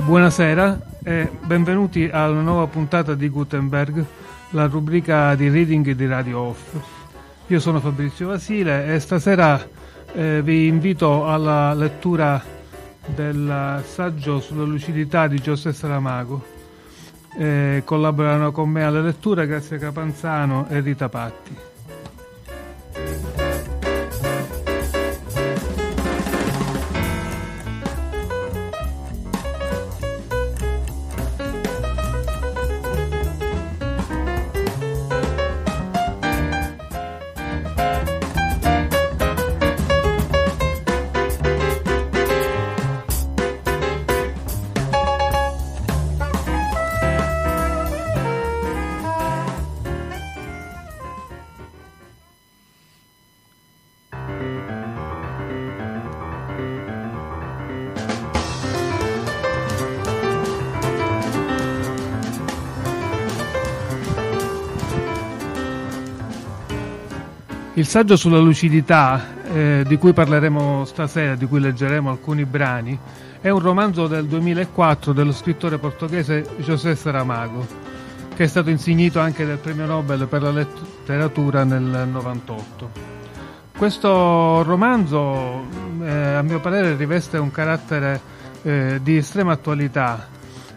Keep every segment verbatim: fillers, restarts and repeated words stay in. Eh, buonasera e benvenuti a una nuova puntata di Gutenberg, la rubrica di Reading di Radio Off. Io sono Fabrizio Vasile e stasera eh, vi invito alla lettura del saggio sulla lucidità di José Saramago. Eh, collaborano con me alla lettura Grazia Capanzano e Rita Patti. Il saggio sulla lucidità, eh, di cui parleremo stasera, di cui leggeremo alcuni brani, è un romanzo del duemilaquattro dello scrittore portoghese José Saramago, che è stato insignito anche del Premio Nobel per la letteratura nel novantotto. Questo romanzo, eh, a mio parere, riveste un carattere eh, di estrema attualità,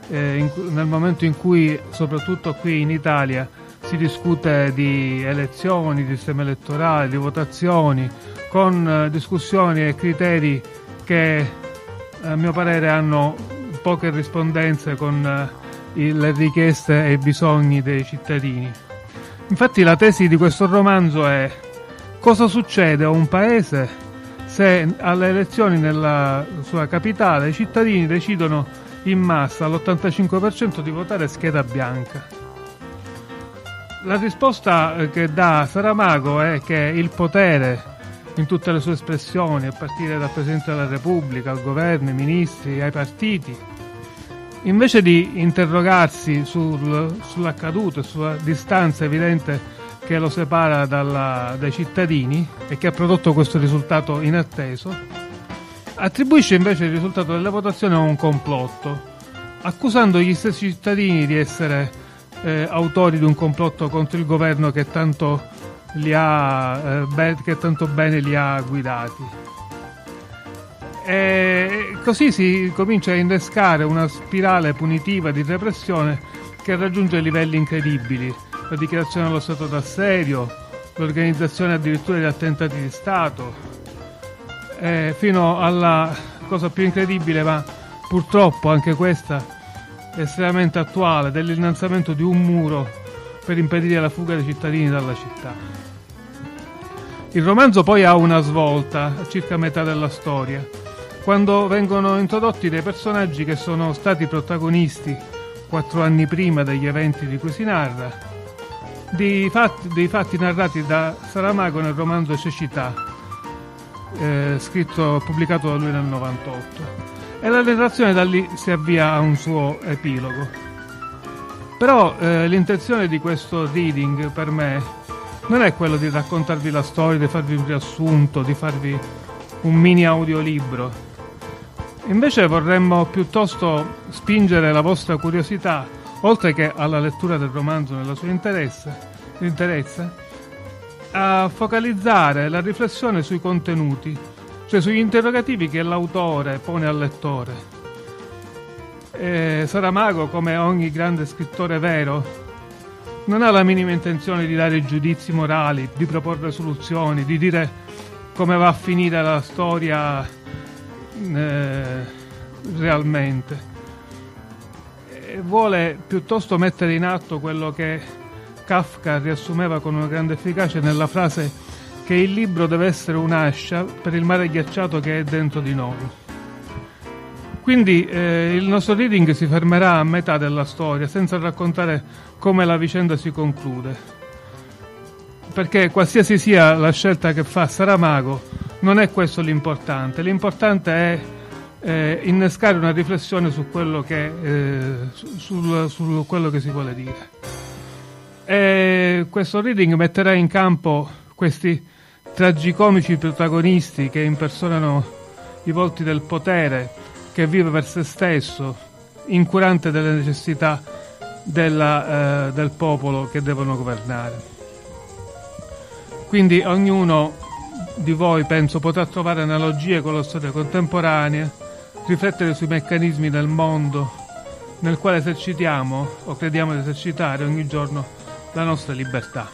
eh, in, nel momento in cui, soprattutto qui in Italia, si discute di elezioni, di sistema elettorale, di votazioni, con discussioni e criteri che a mio parere hanno poche rispondenze con le richieste e i bisogni dei cittadini. Infatti la tesi di questo romanzo è: cosa succede a un paese se alle elezioni nella sua capitale i cittadini decidono in massa all'ottantacinque per cento di votare scheda bianca? La risposta che dà Saramago è che il potere, in tutte le sue espressioni, a partire dal Presidente della Repubblica, al governo, ai ministri, ai partiti, invece di interrogarsi sul, sull'accaduto e sulla distanza evidente che lo separa dalla, dai cittadini e che ha prodotto questo risultato inatteso, attribuisce invece il risultato della votazione a un complotto, accusando gli stessi cittadini di essere Eh, autori di un complotto contro il governo che tanto, li ha, eh, be- che tanto bene li ha guidati. E così si comincia a innescare una spirale punitiva di repressione che raggiunge livelli incredibili: la dichiarazione dello stato d'assedio, l'organizzazione addirittura di attentati di Stato, eh, fino alla cosa più incredibile, ma purtroppo anche questa estremamente attuale, dell'innalzamento di un muro per impedire la fuga dei cittadini dalla città. Il romanzo poi ha una svolta a circa metà della storia, quando vengono introdotti dei personaggi che sono stati protagonisti quattro anni prima degli eventi di cui si narra, dei fatti, dei fatti narrati da Saramago nel romanzo Cecità, eh, scritto pubblicato da lui nel novantotto. E la narrazione da lì si avvia a un suo epilogo. Però eh, l'intenzione di questo reading per me non è quello di raccontarvi la storia, di farvi un riassunto, di farvi un mini audiolibro. Invece vorremmo piuttosto spingere la vostra curiosità, oltre che alla lettura del romanzo nella sua interezza, a focalizzare la riflessione sui contenuti, cioè sugli interrogativi che l'autore pone al lettore. E Saramago, come ogni grande scrittore vero, non ha la minima intenzione di dare giudizi morali, di proporre soluzioni, di dire come va a finire la storia eh, realmente. E vuole piuttosto mettere in atto quello che Kafka riassumeva con una grande efficacia nella frase che il libro deve essere un'ascia per il mare ghiacciato che è dentro di noi. Quindi eh, il nostro reading si fermerà a metà della storia, senza raccontare come la vicenda si conclude, perché qualsiasi sia la scelta che fa Saramago, non è questo l'importante. L'importante è eh, innescare una riflessione su quello che, eh, sul, su quello che si vuole dire. E questo reading metterà in campo questi tragicomici protagonisti che impersonano i volti del potere, che vive per se stesso, incurante delle necessità della, eh, del popolo che devono governare. Quindi ognuno di voi, penso, potrà trovare analogie con la storia contemporanea, riflettere sui meccanismi del mondo nel quale esercitiamo o crediamo di esercitare ogni giorno la nostra libertà.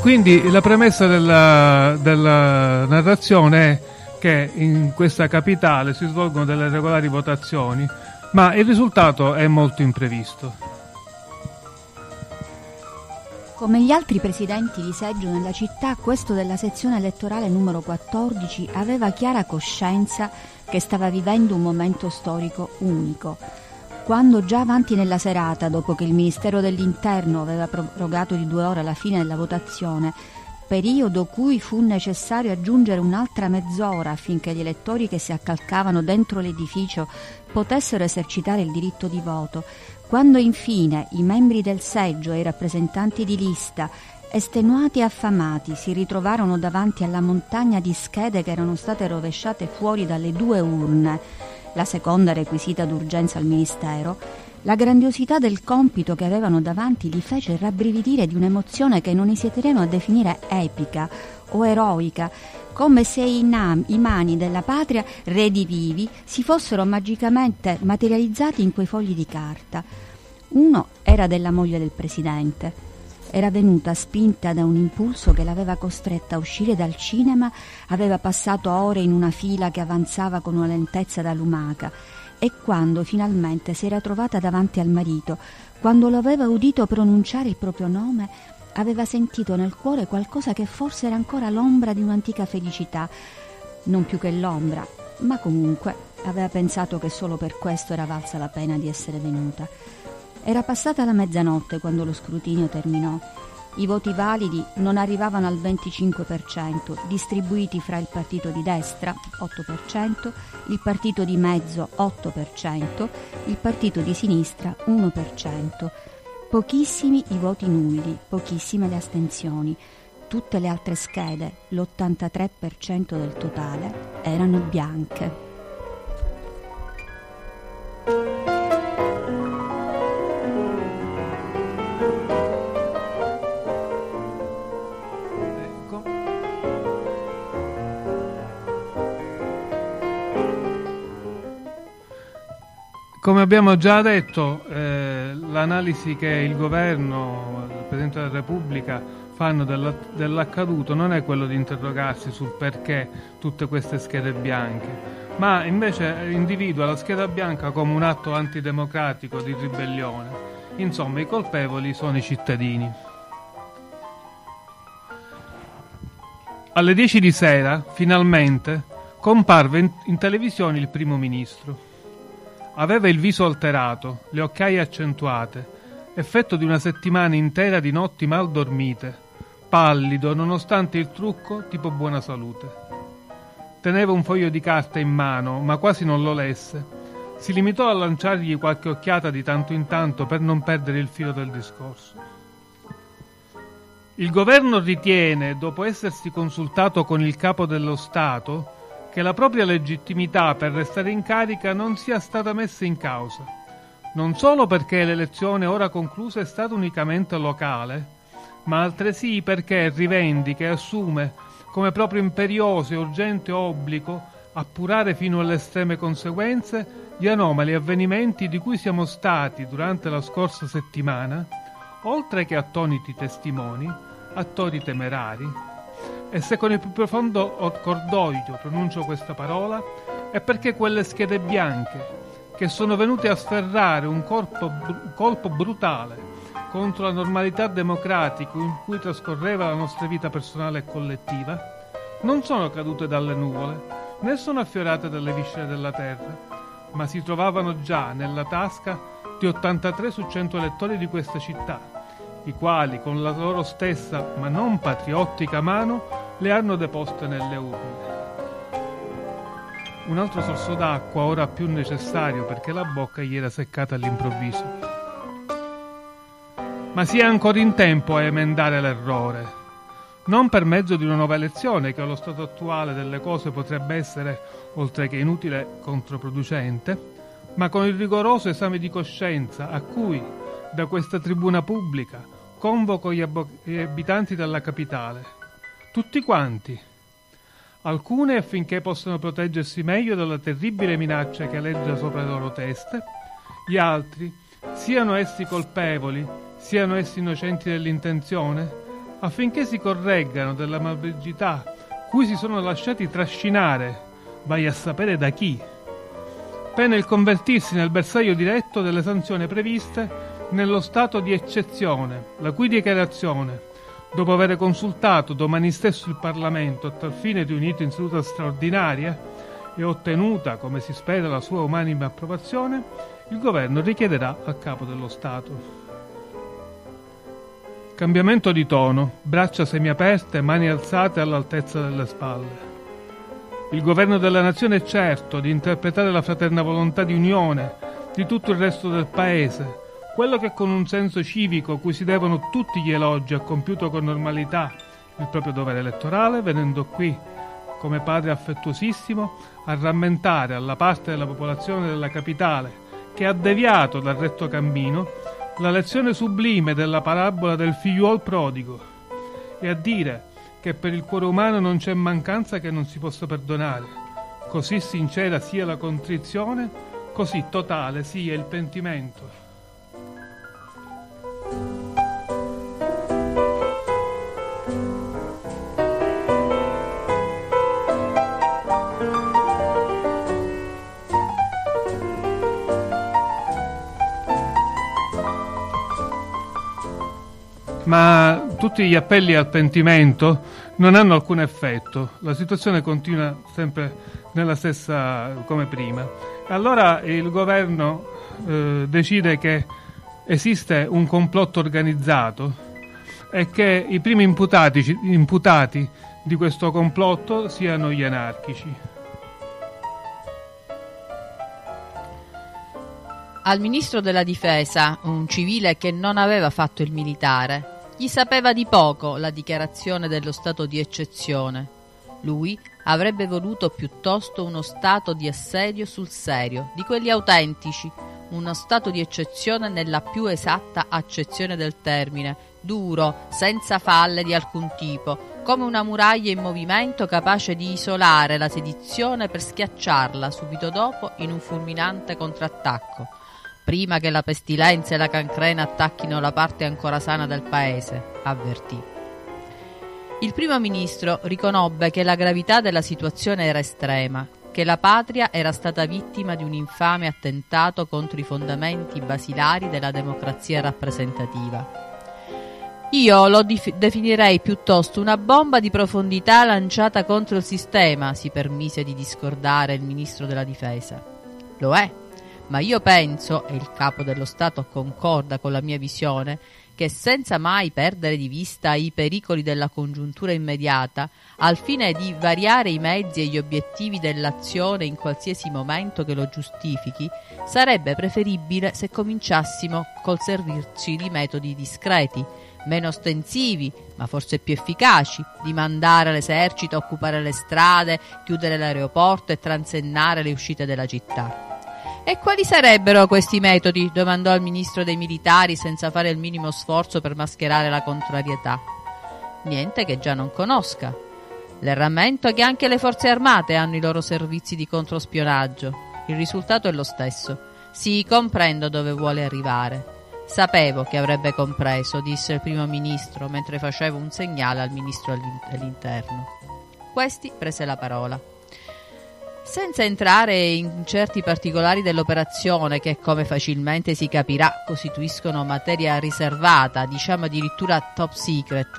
Quindi la premessa della, della narrazione è che in questa capitale si svolgono delle regolari votazioni, ma il risultato è molto imprevisto. Come gli altri presidenti di seggio nella città, questo della sezione elettorale numero quattordici aveva chiara coscienza che stava vivendo un momento storico unico. Quando già avanti nella serata, dopo che il Ministero dell'Interno aveva prorogato di due ore la fine della votazione, periodo cui fu necessario aggiungere un'altra mezz'ora affinché gli elettori che si accalcavano dentro l'edificio potessero esercitare il diritto di voto, quando infine i membri del seggio e i rappresentanti di lista, estenuati e affamati, si ritrovarono davanti alla montagna di schede che erano state rovesciate fuori dalle due urne, la seconda requisita d'urgenza al ministero, la grandiosità del compito che avevano davanti li fece rabbrividire di un'emozione che non esiteremo a definire epica o eroica, come se i, nam- i mani della patria, redi vivi, si fossero magicamente materializzati in quei fogli di carta. Uno era della moglie del presidente. Era venuta spinta da un impulso che l'aveva costretta a uscire dal cinema, aveva passato ore in una fila che avanzava con una lentezza da lumaca, e quando finalmente si era trovata davanti al marito, quando lo aveva udito pronunciare il proprio nome, aveva sentito nel cuore qualcosa che forse era ancora l'ombra di un'antica felicità, non più che l'ombra, ma comunque aveva pensato che solo per questo era valsa la pena di essere venuta. Era passata la mezzanotte quando lo scrutinio terminò. I voti validi non arrivavano al venticinque per cento, distribuiti fra il partito di destra, otto per cento, il partito di mezzo, otto per cento, il partito di sinistra, uno per cento. Pochissimi i voti nulli, pochissime le astensioni. Tutte le altre schede, l'ottantatré per cento del totale, erano bianche. Come abbiamo già detto, eh, l'analisi che il governo, il Presidente della Repubblica fanno della, dell'accaduto non è quello di interrogarsi sul perché tutte queste schede bianche, ma invece individua la scheda bianca come un atto antidemocratico di ribellione. Insomma, i colpevoli sono i cittadini. Alle dieci di sera, finalmente, comparve in, in televisione il primo ministro. Aveva il viso alterato, le occhiaie accentuate, effetto di una settimana intera di notti mal dormite, pallido nonostante il trucco tipo buona salute. Teneva un foglio di carta in mano, ma quasi non lo lesse. Si limitò a lanciargli qualche occhiata di tanto in tanto per non perdere il filo del discorso. Il governo ritiene, dopo essersi consultato con il capo dello Stato, che la propria legittimità per restare in carica non sia stata messa in causa, non solo perché l'elezione ora conclusa è stata unicamente locale, ma altresì perché rivendica e assume come proprio imperioso e urgente obbligo appurare fino alle estreme conseguenze gli anomali avvenimenti di cui siamo stati durante la scorsa settimana, oltre che attoniti testimoni, attori temerari. E se con il più profondo cordoglio pronuncio questa parola, è perché quelle schede bianche, che sono venute a sferrare un corpo, un colpo brutale contro la normalità democratica in cui trascorreva la nostra vita personale e collettiva, non sono cadute dalle nuvole, né sono affiorate dalle viscere della terra, ma si trovavano già nella tasca di ottantatré su cento elettori di questa città, i quali con la loro stessa ma non patriottica mano le hanno deposte nelle urne. Un altro sorso d'acqua, ora più necessario perché la bocca gli era seccata all'improvviso. Ma si è ancora in tempo a emendare l'errore. Non per mezzo di una nuova elezione che allo stato attuale delle cose potrebbe essere, oltre che inutile, controproducente, ma con il rigoroso esame di coscienza a cui, da questa tribuna pubblica, convoco gli, ab- gli abitanti della capitale. Tutti quanti. Alcune affinché possano proteggersi meglio dalla terribile minaccia che aleggia sopra le loro teste, gli altri, siano essi colpevoli, siano essi innocenti dell'intenzione, affinché si correggano della malvagità cui si sono lasciati trascinare, vai a sapere da chi, pena il convertirsi nel bersaglio diretto delle sanzioni previste nello stato di eccezione, la cui dichiarazione, dopo aver consultato domani stesso il Parlamento a tal fine riunito in seduta straordinaria e ottenuta, come si spera, la sua unanime approvazione, il Governo richiederà al Capo dello Stato. Cambiamento di tono, braccia semiaperte, mani alzate all'altezza delle spalle. Il governo della nazione è certo di interpretare la fraterna volontà di unione di tutto il resto del paese, quello che con un senso civico cui si devono tutti gli elogi ha compiuto con normalità il proprio dovere elettorale, venendo qui, come padre affettuosissimo, a rammentare alla parte della popolazione della capitale che ha deviato dal retto cammino la lezione sublime della parabola del figliuol prodigo, e a dire che per il cuore umano non c'è mancanza che non si possa perdonare, così sincera sia la contrizione, così totale sia il pentimento. Ma tutti gli appelli al pentimento non hanno alcun effetto, la situazione continua sempre nella stessa come prima. Allora il governo eh, decide che esiste un complotto organizzato e che i primi imputati, imputati di questo complotto siano gli anarchici. Al ministro della difesa, un civile che non aveva fatto il militare, gli sapeva di poco la dichiarazione dello stato di eccezione. Lui avrebbe voluto piuttosto uno stato di assedio sul serio, di quelli autentici, uno stato di eccezione nella più esatta accezione del termine, duro, senza falle di alcun tipo, come una muraglia in movimento capace di isolare la sedizione per schiacciarla subito dopo in un fulminante contrattacco, prima che la pestilenza e la cancrena attacchino la parte ancora sana del paese, avvertì. Il primo ministro riconobbe che la gravità della situazione era estrema, che la patria era stata vittima di un infame attentato contro i fondamenti basilari della democrazia rappresentativa. Io lo dif- definirei piuttosto una bomba di profondità lanciata contro il sistema, si permise di discordare il ministro della difesa. Lo è. Ma io penso, e il capo dello Stato concorda con la mia visione, che senza mai perdere di vista i pericoli della congiuntura immediata, al fine di variare i mezzi e gli obiettivi dell'azione in qualsiasi momento che lo giustifichi, sarebbe preferibile se cominciassimo col servirci di metodi discreti, meno ostensivi, ma forse più efficaci, di mandare l'esercito a occupare le strade, chiudere l'aeroporto e transennare le uscite della città. E quali sarebbero questi metodi? Domandò al ministro dei militari senza fare il minimo sforzo per mascherare la contrarietà. Niente che già non conosca. Le rammento che anche le forze armate hanno i loro servizi di controspionaggio. Il risultato è lo stesso. Sì, comprendo dove vuole arrivare. Sapevo che avrebbe compreso, disse il primo ministro mentre faceva un segnale al ministro dell'interno. Questi prese la parola. Senza entrare in certi particolari dell'operazione che, come facilmente si capirà, costituiscono materia riservata, diciamo addirittura top secret,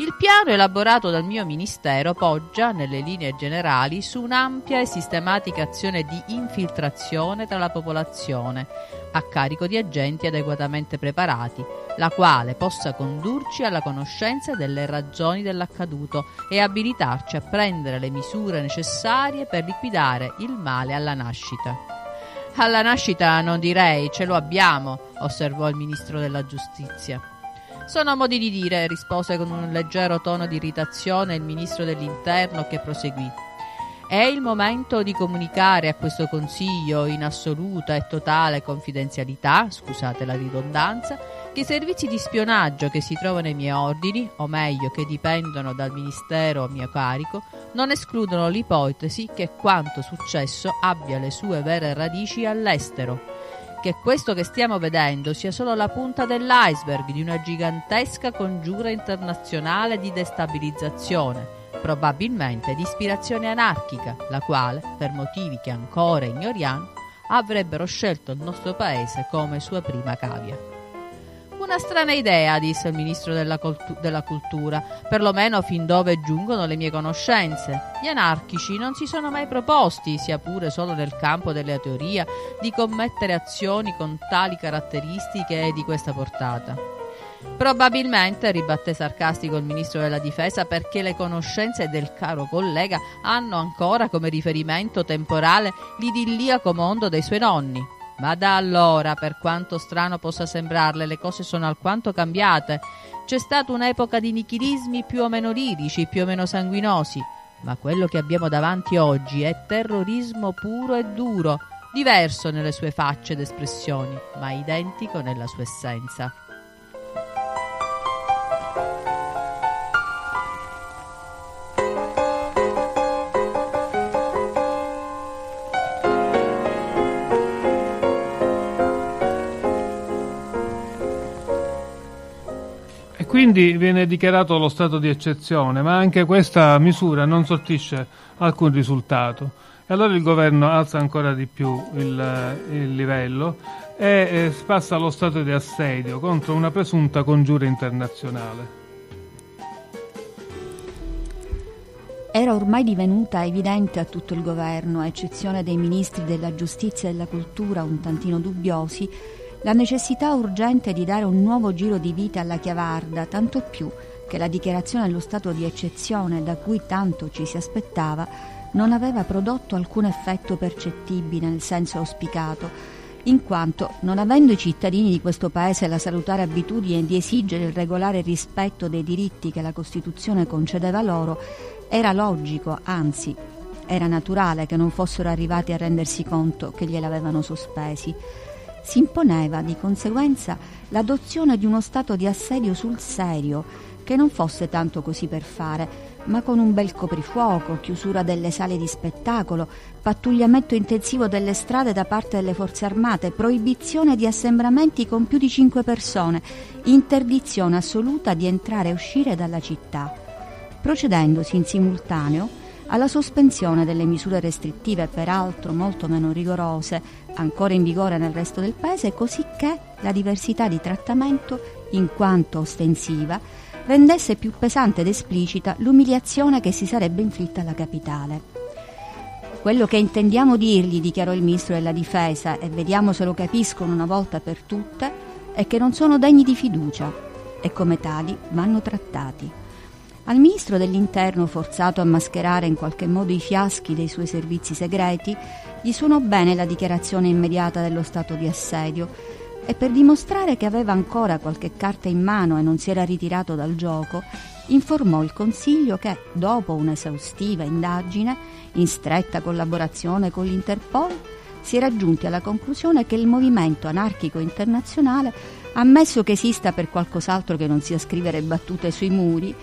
il piano elaborato dal mio ministero poggia, nelle linee generali, su un'ampia e sistematica azione di infiltrazione tra la popolazione, a carico di agenti adeguatamente preparati, la quale possa condurci alla conoscenza delle ragioni dell'accaduto e abilitarci a prendere le misure necessarie per liquidare il male alla nascita. Alla nascita non direi, ce lo abbiamo, osservò il ministro della giustizia. Sono modi di dire, rispose con un leggero tono di irritazione il ministro dell'interno, che proseguì. È il momento di comunicare a questo consiglio in assoluta e totale confidenzialità, scusate la ridondanza, che i servizi di spionaggio che si trovano ai miei ordini, o meglio che dipendono dal ministero a mio carico, non escludono l'ipotesi che quanto successo abbia le sue vere radici all'estero, che questo che stiamo vedendo sia solo la punta dell'iceberg di una gigantesca congiura internazionale di destabilizzazione, probabilmente di ispirazione anarchica, la quale, per motivi che ancora ignoriamo, avrebbero scelto il nostro paese come sua prima cavia. Una strana idea, disse il ministro della, coltu- della cultura, perlomeno fin dove giungono le mie conoscenze. Gli anarchici non si sono mai proposti, sia pure solo nel campo della teoria, di commettere azioni con tali caratteristiche e di questa portata. Probabilmente, ribatté sarcastico il ministro della difesa, perché le conoscenze del caro collega hanno ancora come riferimento temporale l'idilliaco mondo dei suoi nonni. Ma da allora, per quanto strano possa sembrarle, le cose sono alquanto cambiate. C'è stata un'epoca di nichilismi più o meno lirici, più o meno sanguinosi, ma quello che abbiamo davanti oggi è terrorismo puro e duro, diverso nelle sue facce ed espressioni, ma identico nella sua essenza. Quindi viene dichiarato lo stato di eccezione, ma anche questa misura non sortisce alcun risultato. E allora il governo alza ancora di più il, il livello e eh, passa allo stato di assedio contro una presunta congiura internazionale. Era ormai divenuta evidente a tutto il governo, a eccezione dei ministri della giustizia e della cultura un tantino dubbiosi, la necessità urgente di dare un nuovo giro di vita alla Chiavarda, tanto più che la dichiarazione dello stato di eccezione da cui tanto ci si aspettava non aveva prodotto alcun effetto percettibile nel senso auspicato, in quanto, non avendo i cittadini di questo paese la salutare abitudine di esigere il regolare rispetto dei diritti che la Costituzione concedeva loro, era logico, anzi, era naturale che non fossero arrivati a rendersi conto che gliel'avevano sospesi. Si imponeva di conseguenza l'adozione di uno stato di assedio sul serio, che non fosse tanto così per fare, ma con un bel coprifuoco, chiusura delle sale di spettacolo, pattugliamento intensivo delle strade da parte delle forze armate, proibizione di assembramenti con più di cinque persone, interdizione assoluta di entrare e uscire dalla città, procedendosi in simultaneo alla sospensione delle misure restrittive, peraltro molto meno rigorose, ancora in vigore nel resto del paese, cosicché la diversità di trattamento, in quanto ostensiva, rendesse più pesante ed esplicita l'umiliazione che si sarebbe inflitta alla capitale. Quello che intendiamo dirgli, dichiarò il ministro della difesa, e vediamo se lo capiscono una volta per tutte, è che non sono degni di fiducia e come tali vanno trattati. Al ministro dell'interno, forzato a mascherare in qualche modo i fiaschi dei suoi servizi segreti, gli suonò bene la dichiarazione immediata dello stato di assedio e, per dimostrare che aveva ancora qualche carta in mano e non si era ritirato dal gioco, informò il Consiglio che, dopo un'esaustiva indagine, in stretta collaborazione con l'Interpol, si era giunti alla conclusione che il movimento anarchico internazionale, ammesso che esista per qualcos'altro che non sia scrivere battute sui muri,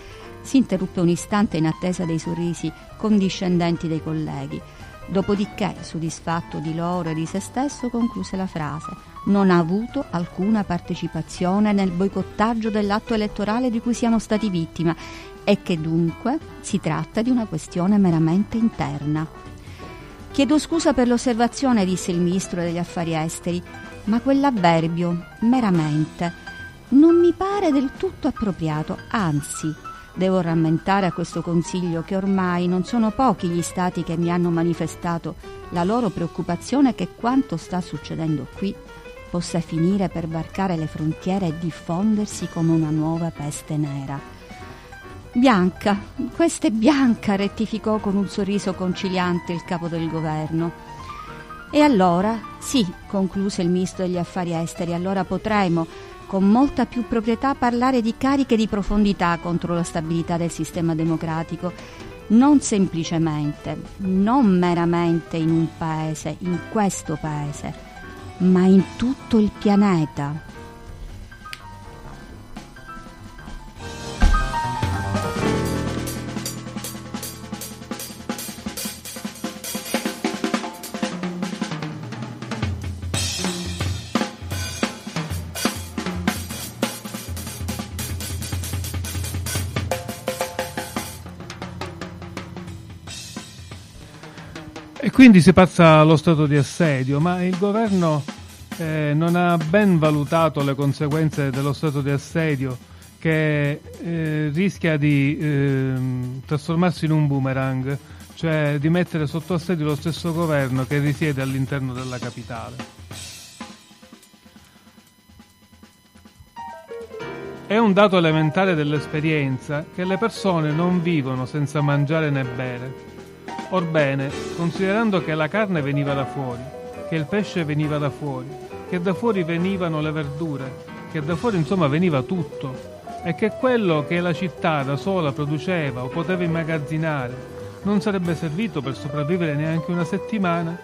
si interruppe un istante in attesa dei sorrisi condiscendenti dei colleghi. Dopodiché, soddisfatto di loro e di se stesso, concluse la frase: non ha avuto alcuna partecipazione nel boicottaggio dell'atto elettorale di cui siamo stati vittima e che dunque si tratta di una questione meramente interna. Chiedo scusa per l'osservazione, disse il ministro degli affari esteri, ma quell'avverbio meramente non mi pare del tutto appropriato, anzi. Devo rammentare a questo Consiglio che ormai non sono pochi gli stati che mi hanno manifestato la loro preoccupazione che quanto sta succedendo qui possa finire per varcare le frontiere e diffondersi come una nuova peste nera. Bianca, questa è Bianca, rettificò con un sorriso conciliante il capo del governo. E allora, sì, concluse il ministro degli affari esteri, allora potremo con molta più proprietà parlare di cariche di profondità contro la stabilità del sistema democratico, non semplicemente, non meramente in un paese, in questo paese, ma in tutto il pianeta. Quindi si passa allo stato di assedio, ma il governo eh, non ha ben valutato le conseguenze dello stato di assedio, che eh, rischia di eh, trasformarsi in un boomerang, cioè di mettere sotto assedio lo stesso governo che risiede all'interno della capitale. È un dato elementare dell'esperienza che le persone non vivono senza mangiare né bere. Orbene, considerando che la carne veniva da fuori, che il pesce veniva da fuori, che da fuori venivano le verdure, che da fuori insomma veniva tutto, e che quello che la città da sola produceva o poteva immagazzinare non sarebbe servito per sopravvivere neanche una settimana,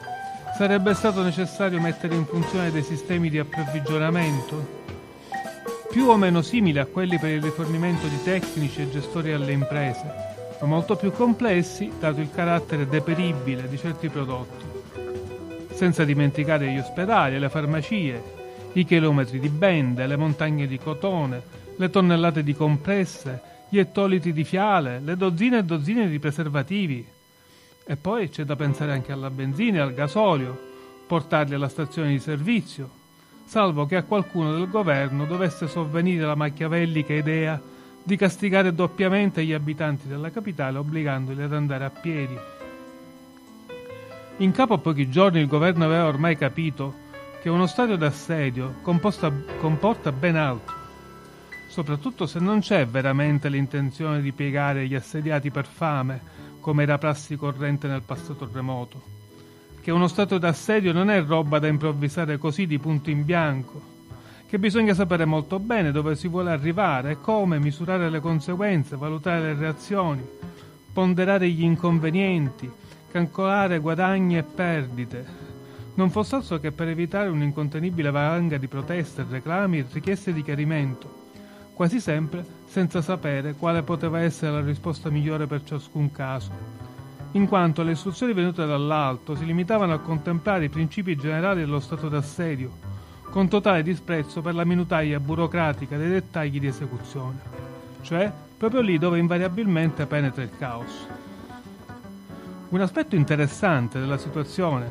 sarebbe stato necessario mettere in funzione dei sistemi di approvvigionamento più o meno simili a quelli per il rifornimento di tecnici e gestori alle imprese, ma molto più complessi dato il carattere deperibile di certi prodotti, senza dimenticare gli ospedali, le farmacie, i chilometri di bende, le montagne di cotone, le tonnellate di compresse, gli ettoliti di fiale, le dozzine e dozzine di preservativi. E poi c'è da pensare anche alla benzina e al gasolio, portarli alla stazione di servizio, salvo che a qualcuno del governo dovesse sovvenire la machiavellica idea di castigare doppiamente gli abitanti della capitale obbligandoli ad andare a piedi. In capo a pochi giorni il governo aveva ormai capito che uno stadio d'assedio composta, comporta ben altro, soprattutto se non c'è veramente l'intenzione di piegare gli assediati per fame, come era prassi corrente nel passato remoto, che uno stadio d'assedio non è roba da improvvisare così di punto in bianco, che bisogna sapere molto bene dove si vuole arrivare, come misurare le conseguenze, valutare le reazioni, ponderare gli inconvenienti, calcolare guadagni e perdite. Non fosse altro che per evitare un'incontenibile valanga di proteste, reclami e richieste di chiarimento, quasi sempre senza sapere quale poteva essere la risposta migliore per ciascun caso, in quanto le istruzioni venute dall'alto si limitavano a contemplare i principi generali dello stato d'assedio, con totale disprezzo per la minutaglia burocratica dei dettagli di esecuzione, cioè proprio lì dove invariabilmente penetra il caos. Un aspetto interessante della situazione è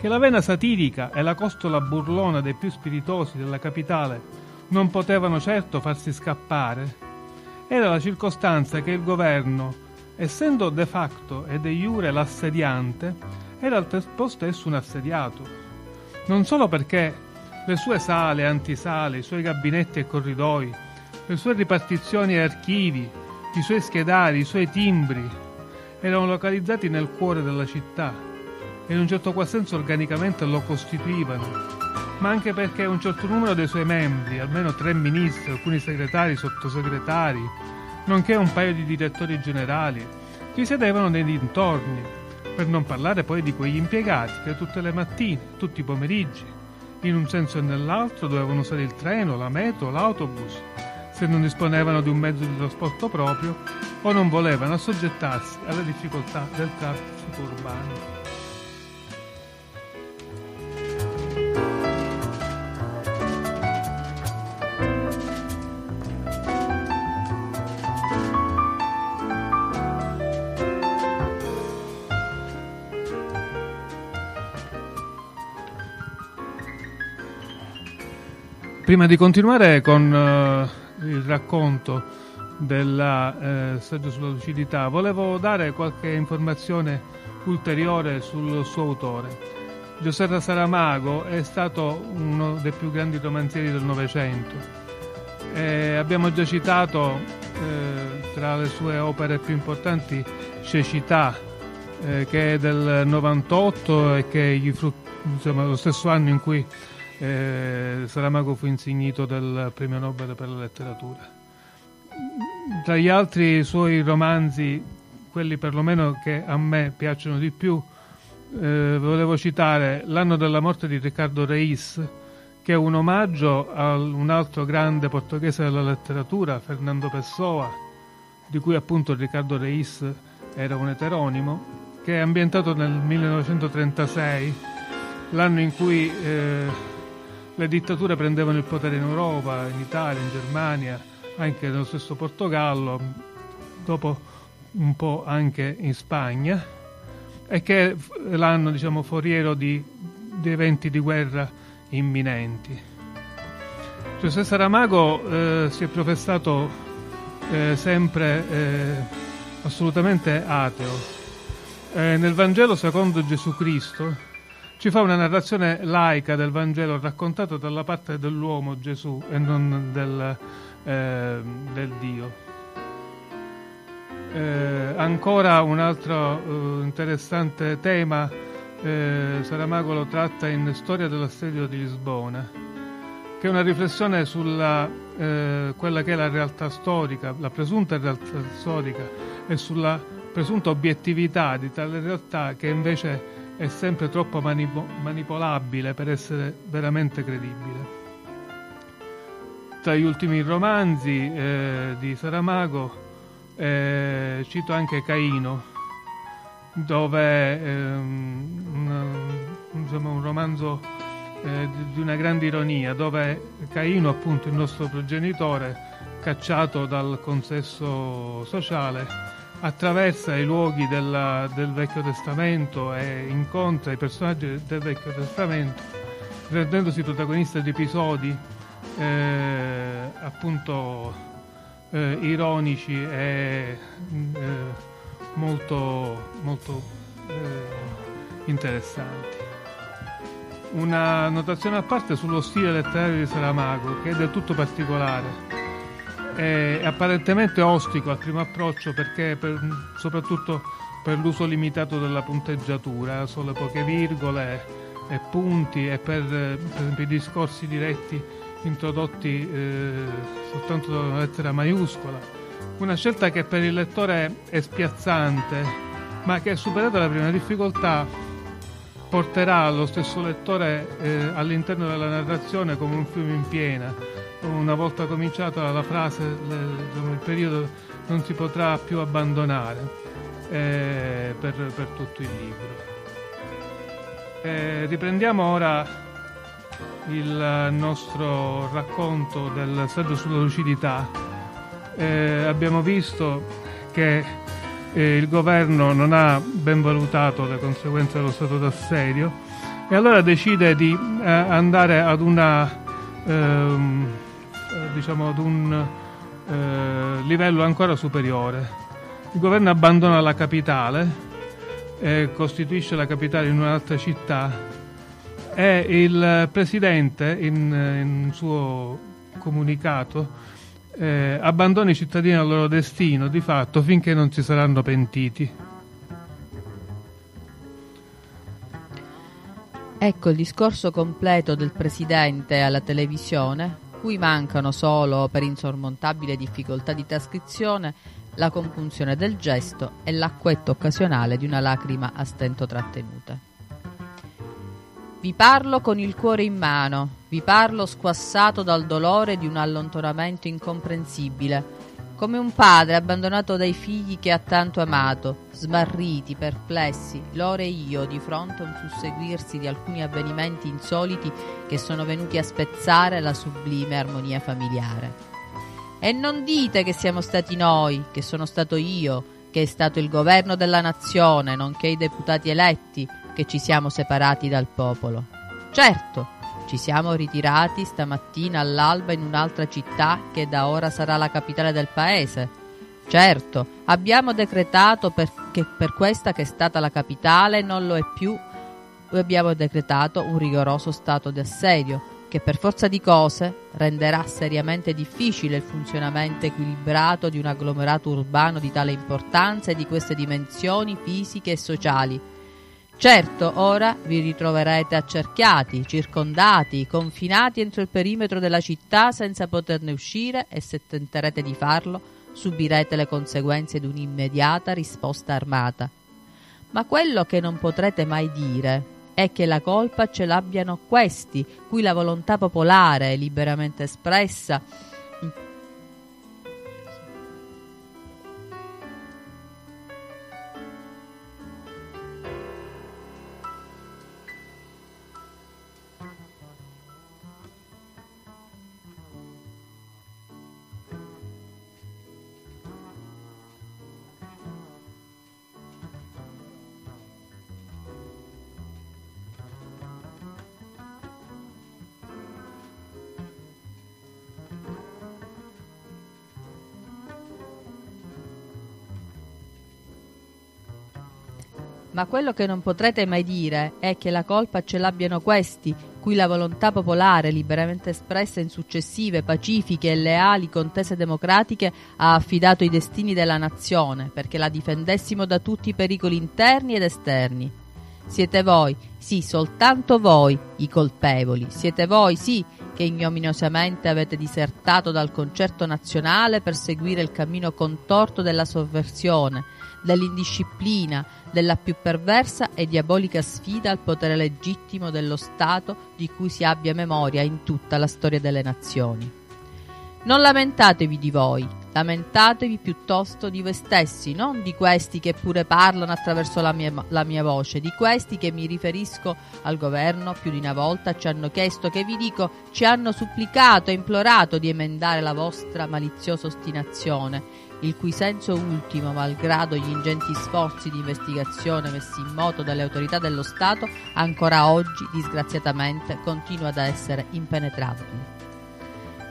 che la vena satirica e la costola burlona dei più spiritosi della capitale non potevano certo farsi scappare era la circostanza che il governo, essendo de facto e de jure l'assediante, era al tempo stesso un assediato, non solo perché le sue sale e antisale, i suoi gabinetti e corridoi, le sue ripartizioni e archivi, i suoi schedari, i suoi timbri, erano localizzati nel cuore della città e in un certo qual senso organicamente lo costituivano, ma anche perché un certo numero dei suoi membri, almeno tre ministri, alcuni segretari, sottosegretari, nonché un paio di direttori generali, risiedevano nei dintorni, per non parlare poi di quegli impiegati che tutte le mattine, tutti i pomeriggi, in un senso e nell'altro dovevano usare il treno, la metro, l'autobus, se non disponevano di un mezzo di trasporto proprio o non volevano assoggettarsi alle difficoltà del traffico urbano. Prima di continuare con eh, il racconto del eh, saggio sulla lucidità, volevo dare qualche informazione ulteriore sul suo autore. José Saramago è stato uno dei più grandi romanzieri del Novecento. Eh, abbiamo già citato eh, tra le sue opere più importanti Cecità, eh, che è del novantotto e che gli frut- insomma, lo stesso anno in cui eh, Saramago fu insignito del Premio Nobel per la letteratura. Tra gli altri suoi romanzi, quelli perlomeno che a me piacciono di più, eh, volevo citare L'Anno della morte di Ricardo Reis, che è un omaggio a un altro grande portoghese della letteratura, Fernando Pessoa, di cui appunto Ricardo Reis era un eteronimo, che è ambientato nel millenovecentotrentasei, l'anno in cui eh, le dittature prendevano il potere in Europa, in Italia, in Germania, anche nello stesso Portogallo, dopo un po' anche in Spagna, e che è l'anno, diciamo, foriero di, di eventi di guerra imminenti. José Saramago eh, si è professato eh, sempre eh, assolutamente ateo. Eh, nel Vangelo secondo Gesù Cristo ci fa una narrazione laica del Vangelo raccontato dalla parte dell'uomo Gesù e non del, eh, del Dio. Eh, ancora un altro eh, interessante tema Eh, Saramago lo tratta in Storia dell'Assedio di Lisbona, che è una riflessione sulla eh, quella che è la realtà storica, la presunta realtà storica, e sulla presunta obiettività di tale realtà, che invece è sempre troppo manip- manipolabile per essere veramente credibile. Tra gli ultimi romanzi eh, di Saramago eh, cito anche Caino, dove ehm, un, insomma, un romanzo eh, di una grande ironia, dove Caino, appunto il nostro progenitore, cacciato dal consesso sociale, attraversa i luoghi della, del Vecchio Testamento e incontra i personaggi del Vecchio Testamento, rendendosi protagonista di episodi eh, appunto eh, ironici e eh, molto, molto eh, interessanti. Una notazione a parte sullo stile letterario di Saramago, che è del tutto particolare, è apparentemente ostico al primo approccio, perché per, soprattutto per l'uso limitato della punteggiatura, solo poche virgole e punti, e per, per esempio i discorsi diretti introdotti eh, soltanto da una lettera maiuscola. Una scelta che per il lettore è spiazzante, ma che, superata la prima difficoltà, porterà lo stesso lettore eh, all'interno della narrazione come un fiume in piena. Una volta cominciata la frase, le, il periodo non si potrà più abbandonare eh, per, per tutto il libro. Eh, riprendiamo ora il nostro racconto del saggio sulla lucidità. Eh, abbiamo visto che eh, il governo non ha ben valutato le conseguenze dello stato d'assedio, e allora decide di eh, andare ad una ehm, diciamo ad un eh, livello ancora superiore. Il governo abbandona la capitale, eh, costituisce la capitale in un'altra città, e il presidente in, in suo comunicato Eh, abbandona i cittadini al loro destino, di fatto, finché non si saranno pentiti. Ecco il discorso completo del presidente alla televisione, cui mancano solo, per insormontabile difficoltà di trascrizione, la compunzione del gesto e l'acquetto occasionale di una lacrima a stento trattenuta. Vi parlo con il cuore in mano, vi parlo squassato dal dolore di un allontanamento incomprensibile, come un padre abbandonato dai figli che ha tanto amato, smarriti, perplessi, loro e io, di fronte a un susseguirsi di alcuni avvenimenti insoliti che sono venuti a spezzare la sublime armonia familiare. E non dite che siamo stati noi, che sono stato io, che è stato il governo della nazione, nonché i deputati eletti, che ci siamo separati dal popolo. Certo, ci siamo ritirati stamattina all'alba in un'altra città che da ora sarà la capitale del paese. Certo, abbiamo decretato per che per questa che è stata la capitale non lo è più dove abbiamo decretato un rigoroso stato di assedio che per forza di cose renderà seriamente difficile il funzionamento equilibrato di un agglomerato urbano di tale importanza e di queste dimensioni fisiche e sociali. Certo, ora vi ritroverete accerchiati, circondati, confinati entro il perimetro della città senza poterne uscire e se tenterete di farlo subirete le conseguenze di un'immediata risposta armata. Ma quello che non potrete mai dire è che la colpa ce l'abbiano questi, cui la volontà popolare liberamente espressa Ma quello che non potrete mai dire è che la colpa ce l'abbiano questi, cui la volontà popolare, liberamente espressa in successive, pacifiche e leali contese democratiche, ha affidato i destini della nazione, perché la difendessimo da tutti i pericoli interni ed esterni. Siete voi, sì, soltanto voi, i colpevoli. Siete voi, sì, che ignominiosamente avete disertato dal concerto nazionale per seguire il cammino contorto della sovversione, dell'indisciplina, della più perversa e diabolica sfida al potere legittimo dello Stato di cui si abbia memoria in tutta la storia delle nazioni. Non lamentatevi di voi, lamentatevi piuttosto di voi stessi, non di questi che pure parlano attraverso la mia, la mia voce, di questi che, mi riferisco al governo, più di una volta ci hanno chiesto, che vi dico, ci hanno supplicato e implorato di emendare la vostra maliziosa ostinazione, il cui senso ultimo, malgrado gli ingenti sforzi di investigazione messi in moto dalle autorità dello Stato, ancora oggi, disgraziatamente, continua ad essere impenetrabile.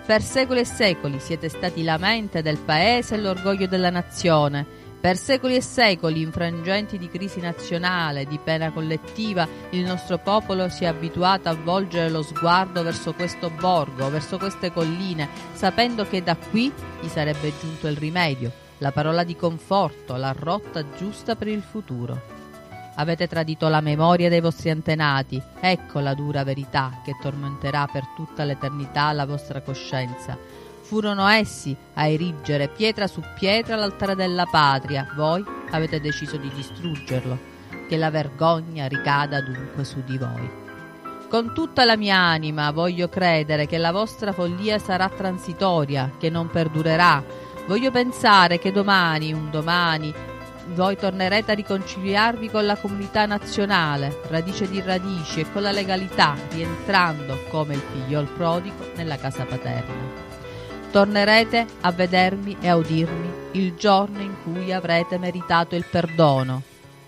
Per secoli e secoli siete stati la mente del Paese e l'orgoglio della nazione. Per secoli e secoli, infrangenti di crisi nazionale, di pena collettiva, il nostro popolo si è abituato a volgere lo sguardo verso questo borgo, verso queste colline, sapendo che da qui gli sarebbe giunto il rimedio, la parola di conforto, la rotta giusta per il futuro. Avete tradito la memoria dei vostri antenati, ecco la dura verità che tormenterà per tutta l'eternità la vostra coscienza. Furono essi a erigere pietra su pietra l'altare della patria, voi avete deciso di distruggerlo, che la vergogna ricada dunque su di voi. Con tutta la mia anima voglio credere che la vostra follia sarà transitoria, che non perdurerà, voglio pensare che domani, un domani, voi tornerete a riconciliarvi con la comunità nazionale, radice di radici e con la legalità, rientrando come il figliol prodigo nella casa paterna. Tornerete a vedermi e a udirmi il giorno in cui avrete meritato il perdono,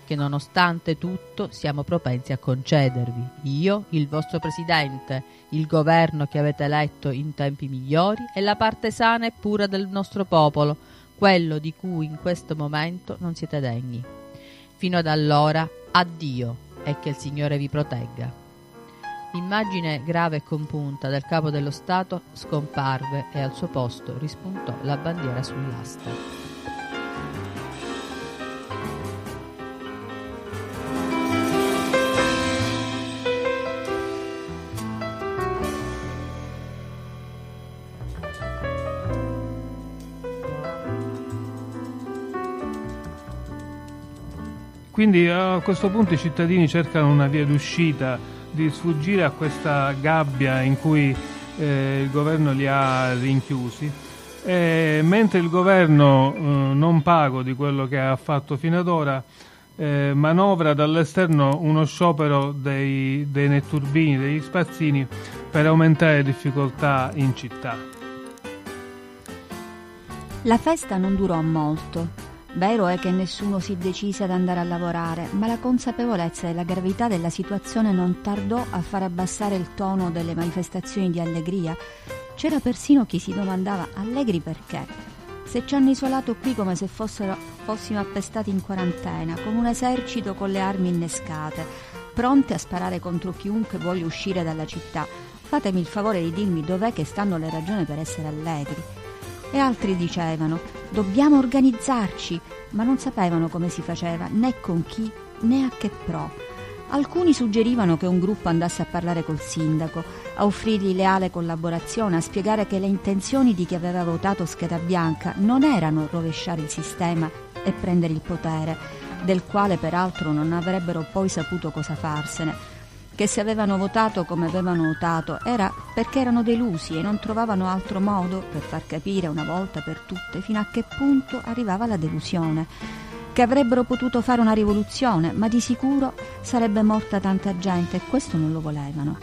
che nonostante tutto siamo propensi a concedervi, io, il vostro presidente, il governo che avete eletto in tempi migliori e la parte sana e pura del nostro popolo, quello di cui in questo momento non siete degni. Fino ad allora, addio e che il Signore vi protegga. L'immagine grave e compunta del capo dello Stato scomparve e al suo posto rispuntò la bandiera sull'asta. Quindi a questo punto i cittadini cercano una via d'uscita, di sfuggire a questa gabbia in cui eh, il governo li ha rinchiusi, e mentre il governo, eh, non pago di quello che ha fatto fino ad ora, eh, manovra dall'esterno uno sciopero dei, dei netturbini, degli spazzini, per aumentare difficoltà in città. La festa non durò molto. Vero è che nessuno si decise ad andare a lavorare, ma la consapevolezza della gravità della situazione non tardò a far abbassare il tono delle manifestazioni di allegria. C'era persino chi si domandava: allegri perché? Se ci hanno isolato qui come se fossero, fossimo appestati in quarantena, come un esercito con le armi innescate. pronte a sparare contro chiunque voglia uscire dalla città. Fatemi il favore di dirmi dov'è che stanno le ragioni per essere allegri. E altri dicevano: dobbiamo organizzarci, ma non sapevano come si faceva, né con chi, né a che pro. Alcuni suggerivano che un gruppo andasse a parlare col sindaco, a offrirgli leale collaborazione, a spiegare che le intenzioni di chi aveva votato scheda bianca non erano rovesciare il sistema e prendere il potere, del quale peraltro non avrebbero poi saputo cosa farsene, che se avevano votato come avevano votato era perché erano delusi e non trovavano altro modo per far capire una volta per tutte fino a che punto arrivava la delusione, che avrebbero potuto fare una rivoluzione, ma di sicuro sarebbe morta tanta gente e questo non lo volevano,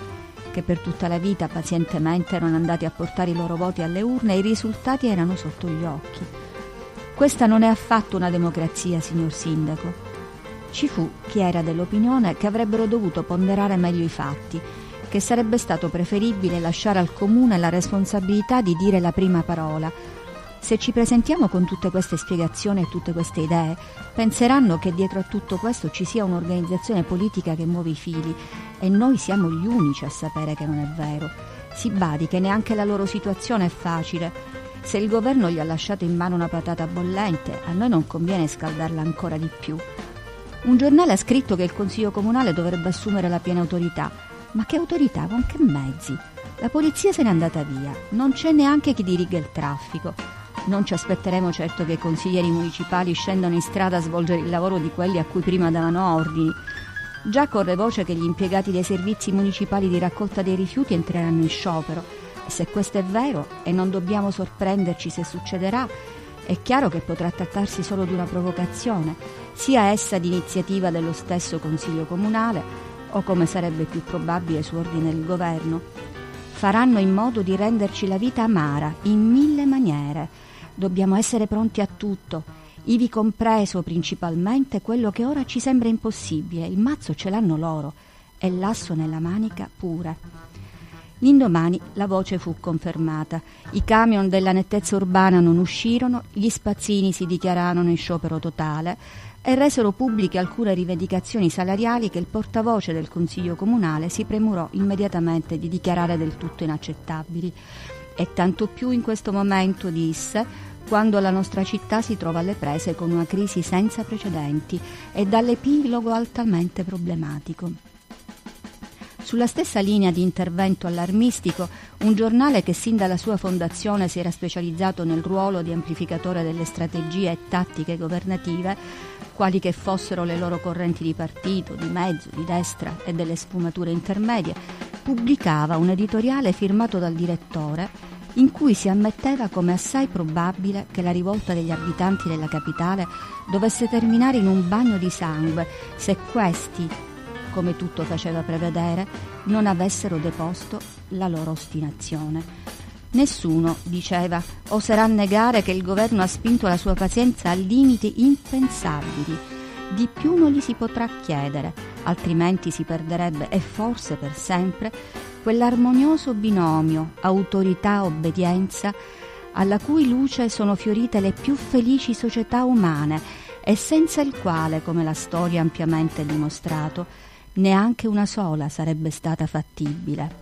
che per tutta la vita pazientemente erano andati a portare i loro voti alle urne e i risultati erano sotto gli occhi. Questa non è affatto una democrazia, signor sindaco. Ci fu chi era dell'opinione che avrebbero dovuto ponderare meglio i fatti, che sarebbe stato preferibile lasciare al comune la responsabilità di dire la prima parola. Se ci presentiamo con tutte queste spiegazioni e tutte queste idee, penseranno che dietro a tutto questo ci sia un'organizzazione politica che muove i fili e noi siamo gli unici a sapere che non è vero. Si badi che neanche la loro situazione è facile. Se il governo gli ha lasciato in mano una patata bollente, a noi non conviene scaldarla ancora di più. Un giornale ha scritto che il Consiglio Comunale dovrebbe assumere la piena autorità. Ma che autorità? Con che mezzi? La polizia se n'è andata via. Non c'è neanche chi diriga il traffico. Non ci aspetteremo certo che i consiglieri municipali scendano in strada a svolgere il lavoro di quelli a cui prima davano ordini. Già corre voce che gli impiegati dei servizi municipali di raccolta dei rifiuti entreranno in sciopero. E se questo è vero, e non dobbiamo sorprenderci se succederà, è chiaro che potrà trattarsi solo di una provocazione, sia essa di iniziativa dello stesso Consiglio Comunale o, come sarebbe più probabile, su ordine del governo. Faranno in modo di renderci la vita amara in mille maniere. Dobbiamo essere pronti a tutto, ivi compreso principalmente quello che ora ci sembra impossibile. Il mazzo ce l'hanno loro e l'asso nella manica pure. L'indomani la voce fu confermata. I camion della nettezza urbana non uscirono, gli spazzini si dichiararono in sciopero totale e resero pubbliche alcune rivendicazioni salariali che il portavoce del Consiglio Comunale si premurò immediatamente di dichiarare del tutto inaccettabili. E tanto più in questo momento, disse, quando la nostra città si trova alle prese con una crisi senza precedenti e dall'epilogo altamente problematico. Sulla stessa linea di intervento allarmistico, un giornale che sin dalla sua fondazione si era specializzato nel ruolo di amplificatore delle strategie e tattiche governative, quali che fossero le loro correnti di partito, di mezzo, di destra e delle sfumature intermedie, pubblicava un editoriale firmato dal direttore in cui si ammetteva come assai probabile che la rivolta degli abitanti della capitale dovesse terminare in un bagno di sangue se questi, come tutto faceva prevedere, non avessero deposto la loro ostinazione. Nessuno, diceva, oserà negare che il governo ha spinto la sua pazienza a limiti impensabili. Di più non gli si potrà chiedere, altrimenti si perderebbe, e forse per sempre, quell'armonioso binomio autorità-obbedienza alla cui luce sono fiorite le più felici società umane e senza il quale, come la storia ha ampiamente dimostrato, neanche una sola sarebbe stata fattibile.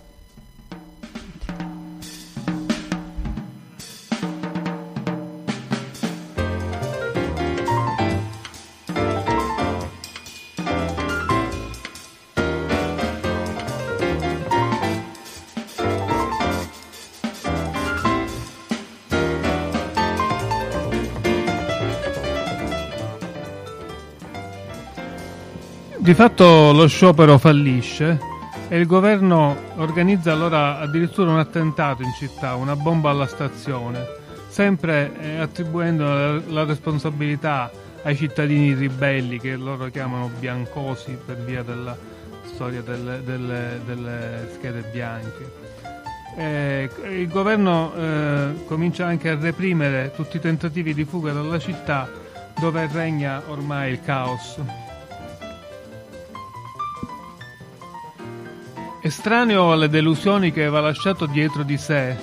Di fatto lo sciopero fallisce e il governo organizza allora addirittura un attentato in città, una bomba alla stazione, sempre attribuendo la responsabilità ai cittadini ribelli, che loro chiamano biancosi per via della storia delle, delle, delle schede bianche. E il governo eh, comincia anche a reprimere tutti i tentativi di fuga dalla città, dove regna ormai il caos. Estraneo alle delusioni che aveva lasciato dietro di sé,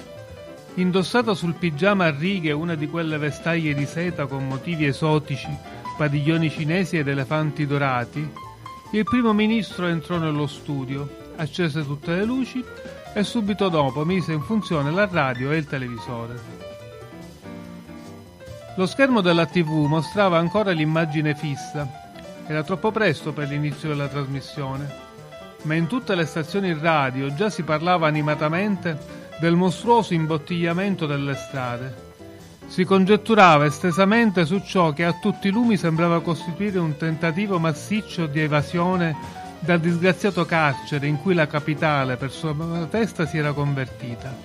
indossata sul pigiama a righe una di quelle vestaglie di seta con motivi esotici, padiglioni cinesi ed elefanti dorati, Il primo ministro entrò nello studio, accese tutte le luci e subito dopo mise in funzione la radio e il televisore. Lo schermo della tivù mostrava ancora l'immagine fissa, era troppo presto per l'inizio della trasmissione, ma in tutte le stazioni radio già si parlava animatamente del mostruoso imbottigliamento delle strade. Si congetturava estesamente su ciò che a tutti i lumi sembrava costituire un tentativo massiccio di evasione dal disgraziato carcere in cui la capitale per sua testa si era convertita.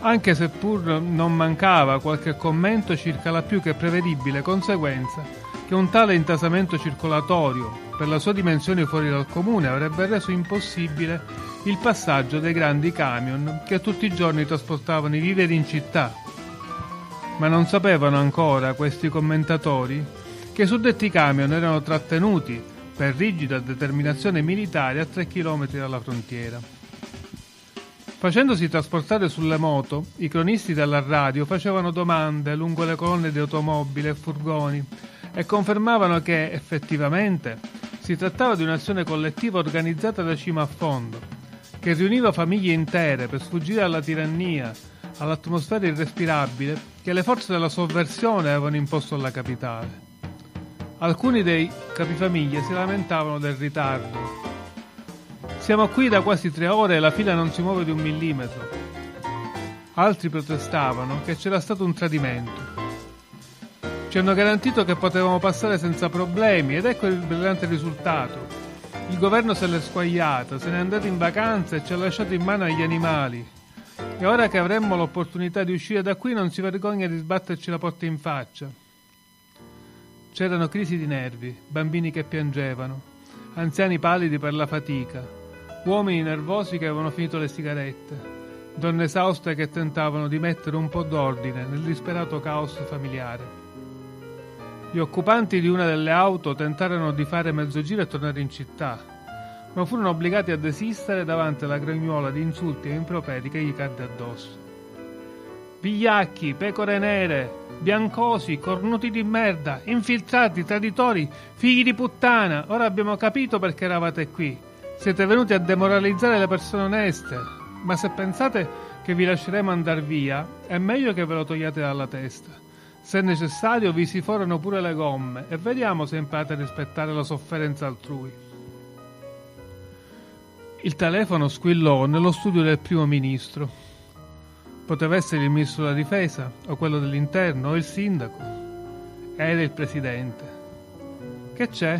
Anche seppur non mancava qualche commento circa la più che prevedibile conseguenza che un tale intasamento circolatorio, per la sua dimensione fuori dal comune, avrebbe reso impossibile il passaggio dei grandi camion che tutti i giorni trasportavano i viveri in città. Ma non sapevano ancora questi commentatori che i suddetti camion erano trattenuti per rigida determinazione militare a tre chilometri dalla frontiera. Facendosi trasportare sulle moto, i cronisti della radio facevano domande lungo le colonne di automobili e furgoni e confermavano che, effettivamente, si trattava di un'azione collettiva organizzata da cima a fondo, che riuniva famiglie intere per sfuggire alla tirannia, all'atmosfera irrespirabile che le forze della sovversione avevano imposto alla capitale. Alcuni dei capifamiglia si lamentavano del ritardo. Siamo qui da quasi tre ore e la fila non si muove di un millimetro. Altri protestavano che c'era stato un tradimento. Ci hanno garantito che potevamo passare senza problemi ed ecco il brillante risultato. Il governo se l'è squagliata, se n'è andato in vacanza e ci ha lasciato in mano agli animali. E ora che avremmo l'opportunità di uscire da qui non si vergogna di sbatterci la porta in faccia. C'erano crisi di nervi, bambini che piangevano, anziani pallidi per la fatica, uomini nervosi che avevano finito le sigarette, donne esauste che tentavano di mettere un po' d'ordine nel disperato caos familiare. Gli occupanti di una delle auto tentarono di fare mezzo giro e tornare in città, ma furono obbligati a desistere davanti alla gragnuola di insulti e improperi che gli cadde addosso. Vigliacchi, pecore nere, biancosi, cornuti di merda, infiltrati, traditori, figli di puttana, ora abbiamo capito perché eravate qui. Siete venuti a demoralizzare le persone oneste, ma se pensate che vi lasceremo andar via, è meglio che ve lo togliate dalla testa. Se necessario vi si forano pure le gomme e vediamo se imparate a rispettare la sofferenza altrui. Il telefono squillò nello studio del primo ministro. Poteva essere il ministro della difesa, o quello dell'interno, o il sindaco. Era il presidente. Che c'è?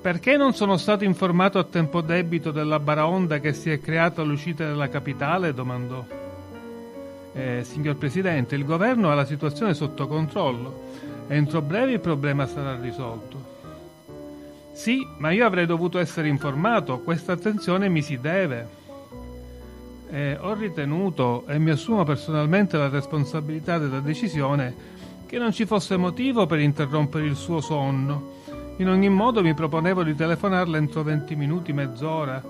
Perché non sono stato informato a tempo debito della baraonda che si è creata all'uscita della capitale? Domandò. Eh, signor Presidente, il governo ha la situazione sotto controllo. Entro breve il problema sarà risolto. Sì, ma io avrei dovuto essere informato. Questa attenzione mi si deve. Eh, ho ritenuto, e mi assumo personalmente la responsabilità della decisione, che non ci fosse motivo per interrompere il suo sonno. In ogni modo mi proponevo di telefonarla entro venti minuti, mezz'ora.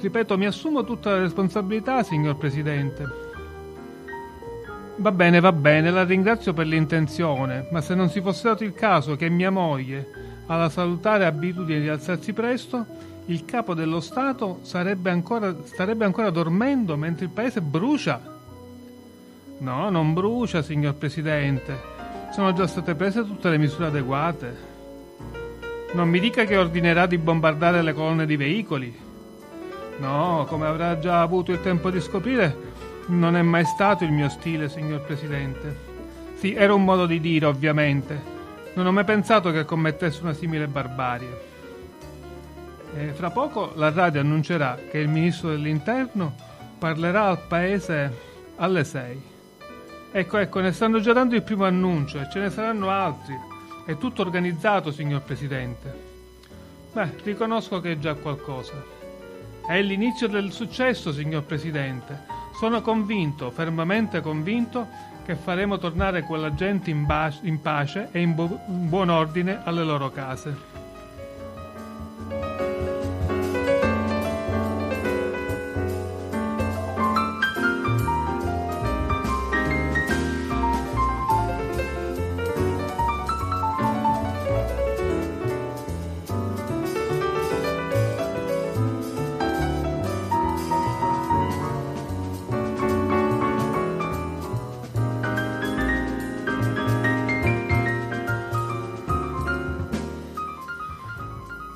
Ripeto, mi assumo tutta la responsabilità, signor Presidente. Va bene, va bene, la ringrazio per l'intenzione, ma se non si fosse dato il caso che mia moglie ha la salutare abitudine di alzarsi presto, il capo dello Stato sarebbe ancora, starebbe ancora dormendo mentre il paese brucia. No, non brucia, signor Presidente. Sono già state prese tutte le misure adeguate. Non mi dica che ordinerà di bombardare le colonne di veicoli. No, come avrà già avuto il tempo di scoprire, non è mai stato il mio stile, signor Presidente. Sì, era un modo di dire, ovviamente. Non ho mai pensato che commettesse una simile barbarie. E fra poco la radio annuncerà che il ministro dell'Interno parlerà al paese alle sei. Ecco, ecco, ne stanno già dando il primo annuncio e ce ne saranno altri. È tutto organizzato, signor Presidente. Beh, riconosco che è già qualcosa. È l'inizio del successo, signor Presidente. Sono convinto, fermamente convinto, che faremo tornare quella gente in, ba- in pace e in, bu- in buon ordine alle loro case.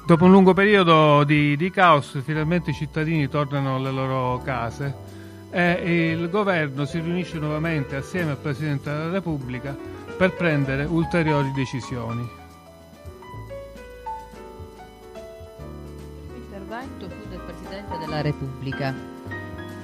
Dopo un lungo periodo di, di caos, finalmente i cittadini tornano alle loro case e il governo si riunisce nuovamente assieme al Presidente della Repubblica per prendere ulteriori decisioni. L'intervento fu del Presidente della Repubblica.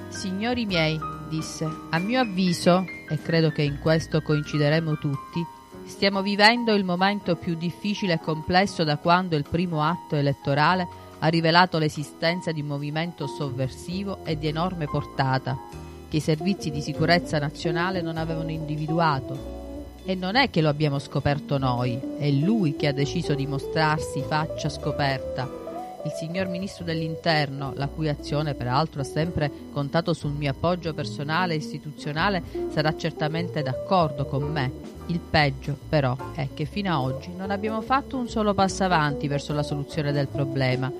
Signori miei, disse, a mio avviso, e credo che in questo coincideremo tutti, stiamo vivendo il momento più difficile e complesso da quando il primo atto elettorale ha rivelato l'esistenza di un movimento sovversivo e di enorme portata, che i servizi di sicurezza nazionale non avevano individuato. E non è che lo abbiamo scoperto noi, è lui che ha deciso di mostrarsi faccia scoperta. Il signor Ministro dell'Interno, la cui azione peraltro ha sempre contato sul mio appoggio personale e istituzionale, sarà certamente d'accordo con me. Il peggio, però, è che fino a oggi non abbiamo fatto un solo passo avanti verso la soluzione del problema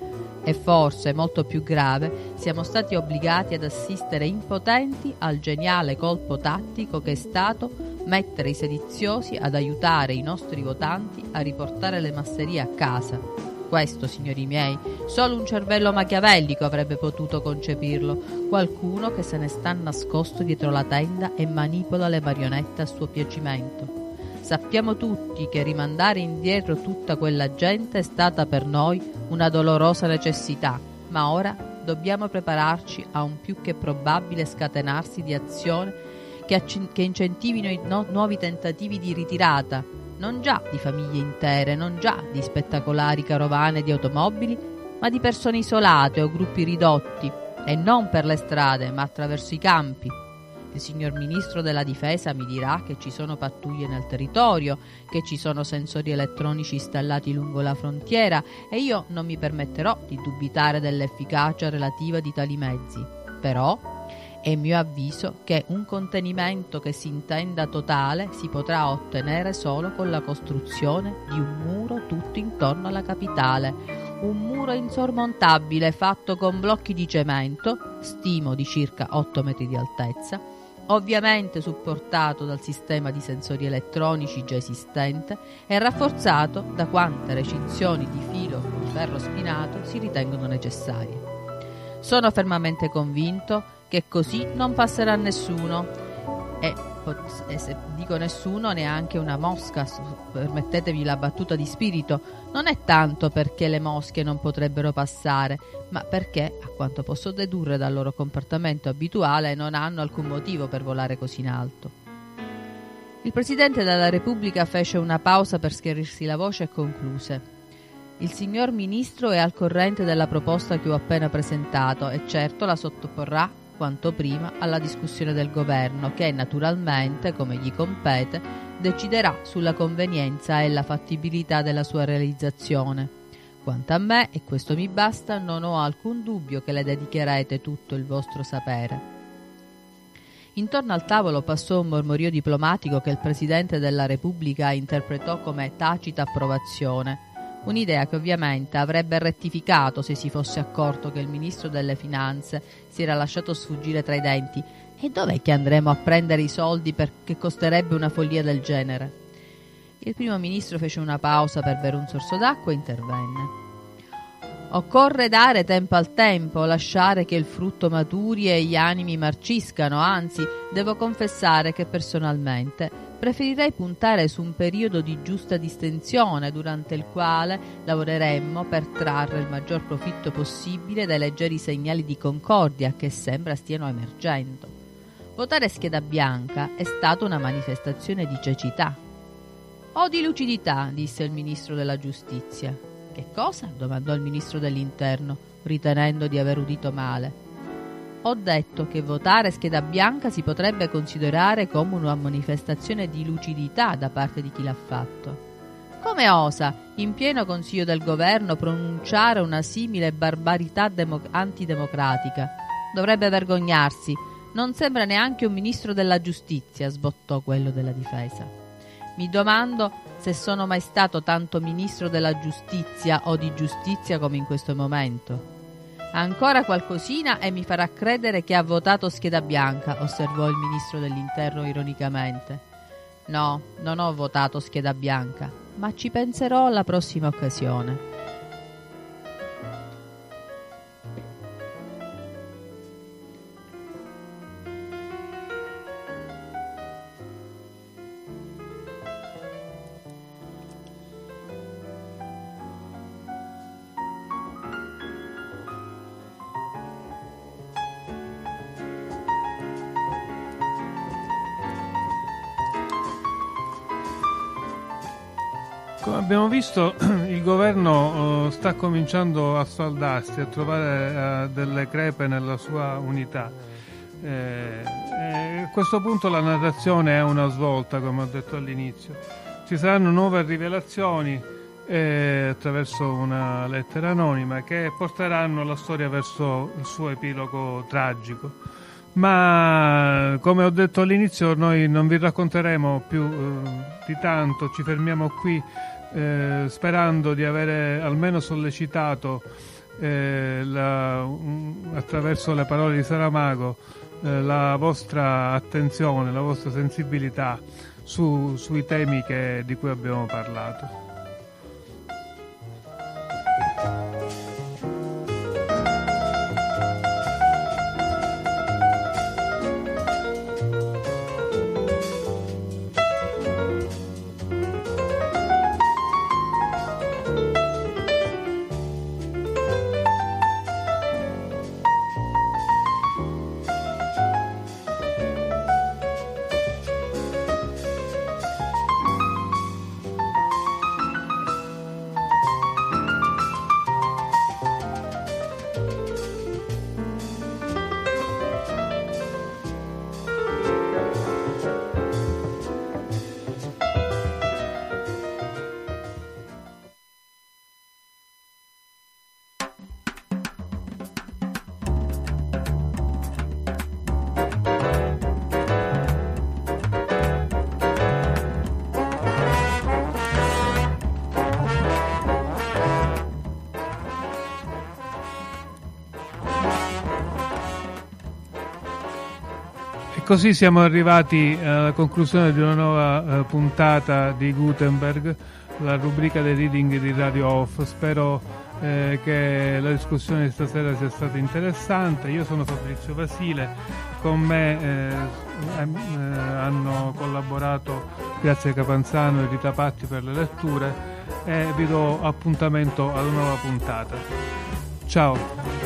e forse, molto più grave, siamo stati obbligati ad assistere impotenti al geniale colpo tattico che è stato mettere i sediziosi ad aiutare i nostri votanti a riportare le masserie a casa. Questo, signori miei, solo un cervello machiavellico avrebbe potuto concepirlo, qualcuno che se ne sta nascosto dietro la tenda e manipola le marionette a suo piacimento. Sappiamo tutti che rimandare indietro tutta quella gente è stata per noi una dolorosa necessità, ma ora dobbiamo prepararci a un più che probabile scatenarsi di azioni che, acc- che incentivino i no- nuovi tentativi di ritirata, non già di famiglie intere, non già di spettacolari carovane di automobili, ma di persone isolate o gruppi ridotti, e non per le strade, ma attraverso i campi. Il signor Ministro della Difesa mi dirà che ci sono pattuglie nel territorio, che ci sono sensori elettronici installati lungo la frontiera e io non mi permetterò di dubitare dell'efficacia relativa di tali mezzi. Però è mio avviso che un contenimento che si intenda totale si potrà ottenere solo con la costruzione di un muro tutto intorno alla capitale. Un muro insormontabile fatto con blocchi di cemento, stimo di circa otto metri di altezza, ovviamente supportato dal sistema di sensori elettronici già esistente e rafforzato da quante recinzioni di filo di ferro spinato si ritengono necessarie. Sono fermamente convinto che così non passerà nessuno e, e se dico nessuno, neanche una mosca, permettetevi la battuta di spirito. Non è tanto perché le mosche non potrebbero passare, ma perché, a quanto posso dedurre dal loro comportamento abituale, non hanno alcun motivo per volare così in alto. Il Presidente della Repubblica fece una pausa per schiarirsi la voce e concluse. Il signor Ministro è al corrente della proposta che ho appena presentato e certo la sottoporrà quanto prima alla discussione del governo che naturalmente, come gli compete, deciderà sulla convenienza e la fattibilità della sua realizzazione. Quanto a me, e questo mi basta, non ho alcun dubbio che le dedicherete tutto il vostro sapere. Intorno al tavolo passò un mormorio diplomatico che il Presidente della Repubblica interpretò come tacita approvazione. Un'idea che ovviamente avrebbe rettificato se si fosse accorto che il Ministro delle Finanze si era lasciato sfuggire tra i denti. E dov'è che andremo a prendere i soldi perché costerebbe una follia del genere? Il Primo Ministro fece una pausa per bere un sorso d'acqua e intervenne. Occorre dare tempo al tempo, lasciare che il frutto maturi e gli animi marciscano, anzi, devo confessare che personalmente preferirei puntare su un periodo di giusta distensione durante il quale lavoreremmo per trarre il maggior profitto possibile dai leggeri segnali di concordia che sembra stiano emergendo. Votare scheda bianca è stata una manifestazione di cecità. O di lucidità, disse il Ministro della Giustizia. Che cosa? Domandò il Ministro dell'Interno, ritenendo di aver udito male. Ho detto che votare scheda bianca si potrebbe considerare come una manifestazione di lucidità da parte di chi l'ha fatto. Come osa, in pieno consiglio del governo, pronunciare una simile barbarità democ- antidemocratica? Dovrebbe vergognarsi. Non sembra neanche un Ministro della Giustizia, sbottò quello della Difesa. Mi domando se sono mai stato tanto Ministro della Giustizia o di giustizia come in questo momento. Ancora qualcosina e mi farà credere che ha votato scheda bianca, osservò il Ministro dell'Interno ironicamente. No, non ho votato scheda bianca, ma ci penserò alla prossima occasione. Come abbiamo visto, il governo uh, sta cominciando a saldarsi, a trovare uh, delle crepe nella sua unità. Eh, eh, a questo punto la narrazione è una svolta, come ho detto all'inizio. Ci saranno nuove rivelazioni eh, attraverso una lettera anonima che porteranno la storia verso il suo epilogo tragico. Ma come ho detto all'inizio, noi non vi racconteremo più eh, di tanto, ci fermiamo qui eh, sperando di avere almeno sollecitato eh, la, um, attraverso le parole di Saramago eh, la vostra attenzione, la vostra sensibilità su, sui temi che, di cui abbiamo parlato. Così siamo arrivati alla conclusione di una nuova eh, puntata di Gutenberg, la rubrica dei reading di Radio Off. Spero eh, che la discussione di stasera sia stata interessante. Io sono Fabrizio Vasile, con me eh, eh, hanno collaborato Grazia Capanzano e Rita Patti per le letture, e vi do appuntamento alla nuova puntata. Ciao!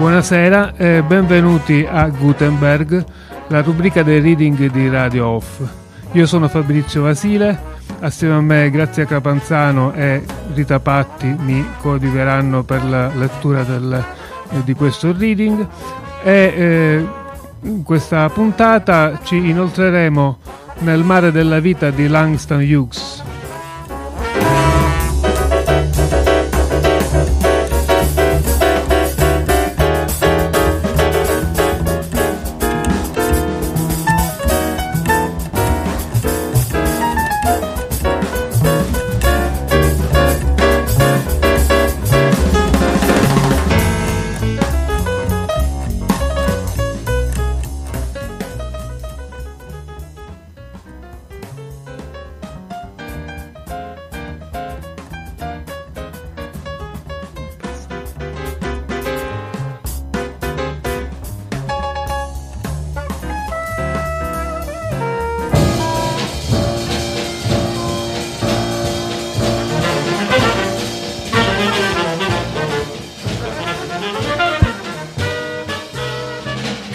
Buonasera e benvenuti a Gutenberg, la rubrica dei reading di Radio Off. Io sono Fabrizio Vasile, assieme a me Grazia Capanzano e Rita Patti mi coadiuveranno per la lettura del, eh, di questo reading e eh, in questa puntata ci inoltreremo nel mare della vita di Langston Hughes.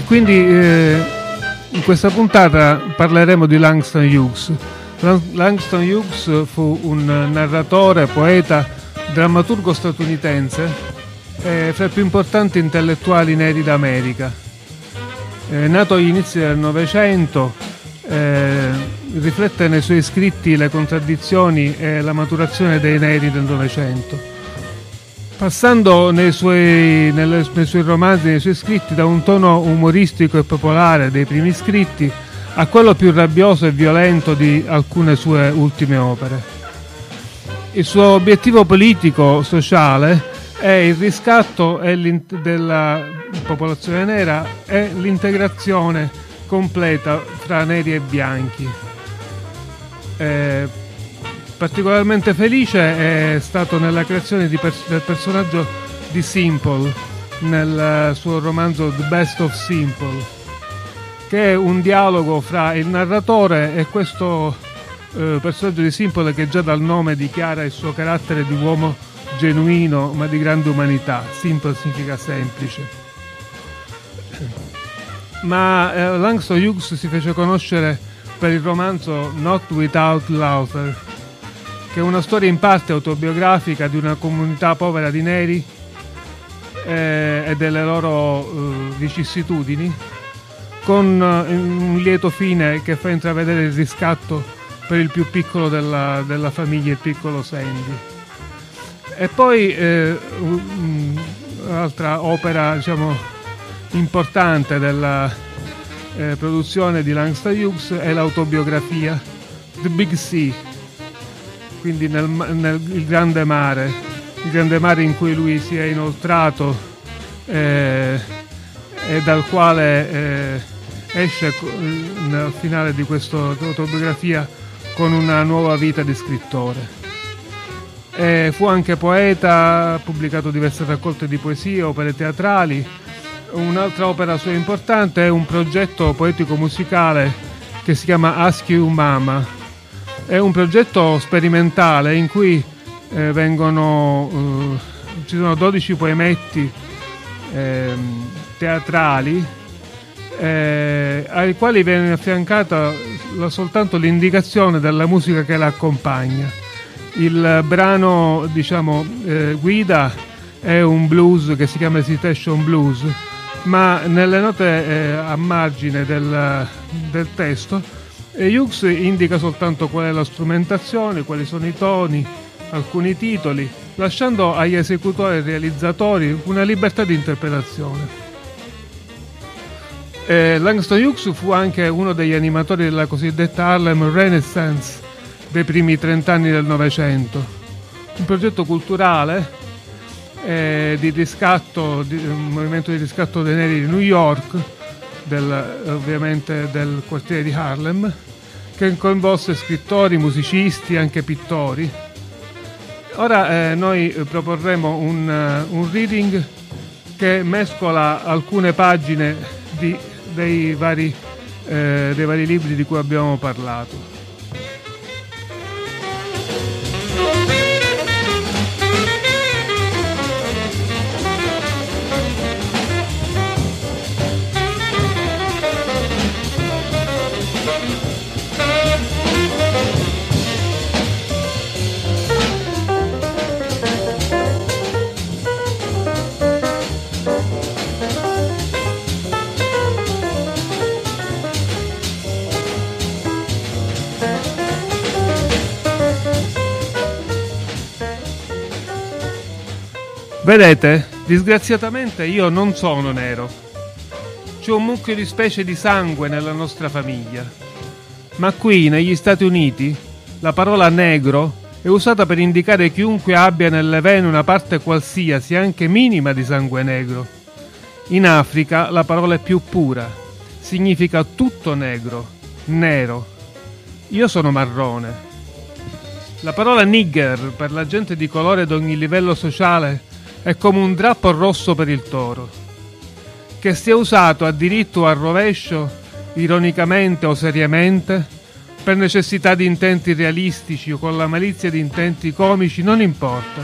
Quindi eh, in questa puntata parleremo di Langston Hughes. Langston Hughes fu un narratore, poeta, drammaturgo statunitense e eh, fra i più importanti intellettuali neri d'America. Eh, nato agli inizi del Novecento, eh, riflette nei suoi scritti le contraddizioni e la maturazione dei neri del Novecento. Passando nei suoi, nelle, nei suoi romanzi, nei suoi scritti, da un tono umoristico e popolare dei primi scritti a quello più rabbioso e violento di alcune sue ultime opere. Il suo obiettivo politico-sociale è il riscatto della popolazione nera e l'integrazione completa tra neri e bianchi. Eh, Particolarmente felice è stato nella creazione di pers- del personaggio di Simple, nel suo romanzo The Best of Simple, che è un dialogo fra il narratore e questo eh, personaggio di Simple, che già dal nome dichiara il suo carattere di uomo genuino ma di grande umanità. Simple significa semplice. Ma eh, Langston Hughes si fece conoscere per il romanzo Not Without Laughter, che è una storia in parte autobiografica di una comunità povera di neri eh, e delle loro eh, vicissitudini, con eh, un lieto fine che fa intravedere il riscatto per il più piccolo della, della famiglia, il piccolo Sandy. E poi eh, un'altra opera, diciamo, importante della eh, produzione di Langston Hughes è l'autobiografia The Big Sea, quindi nel, nel il grande mare, il grande mare in cui lui si è inoltrato eh, e dal quale eh, esce al finale di questa autobiografia con una nuova vita di scrittore. E fu anche poeta, ha pubblicato diverse raccolte di poesie, opere teatrali. Un'altra opera sua importante è un progetto poetico-musicale che si chiama Ask Your Mama. È un progetto sperimentale in cui eh, vengono eh, ci sono dodici poemetti eh, teatrali eh, ai quali viene affiancata soltanto l'indicazione della musica che la accompagna. Il brano, diciamo, eh, guida è un blues che si chiama Citation Blues, ma nelle note eh, a margine del, del testo E Hughes indica soltanto qual è la strumentazione, quali sono i toni, alcuni titoli, lasciando agli esecutori e realizzatori una libertà di interpretazione. E Langston Hughes fu anche uno degli animatori della cosiddetta Harlem Renaissance dei primi trent'anni del Novecento, un progetto culturale eh, di riscatto, di, un movimento di riscatto dei neri di New York, Del, ovviamente del quartiere di Harlem, che coinvolse scrittori, musicisti, anche pittori. Ora eh, noi proporremo un, uh, un reading che mescola alcune pagine di, dei, vari, eh, dei vari libri di cui abbiamo parlato. Vedete, disgraziatamente io non sono nero. C'è un mucchio di specie di sangue nella nostra famiglia. Ma qui, negli Stati Uniti, la parola negro è usata per indicare chiunque abbia nelle vene una parte qualsiasi, anche minima, di sangue negro. In Africa la parola è più pura, significa tutto negro, nero. Io sono marrone. La parola nigger per la gente di colore d'ogni livello sociale è come un drappo rosso per il toro. Che sia usato a diritto o a rovescio, ironicamente o seriamente, per necessità di intenti realistici o con la malizia di intenti comici, non importa.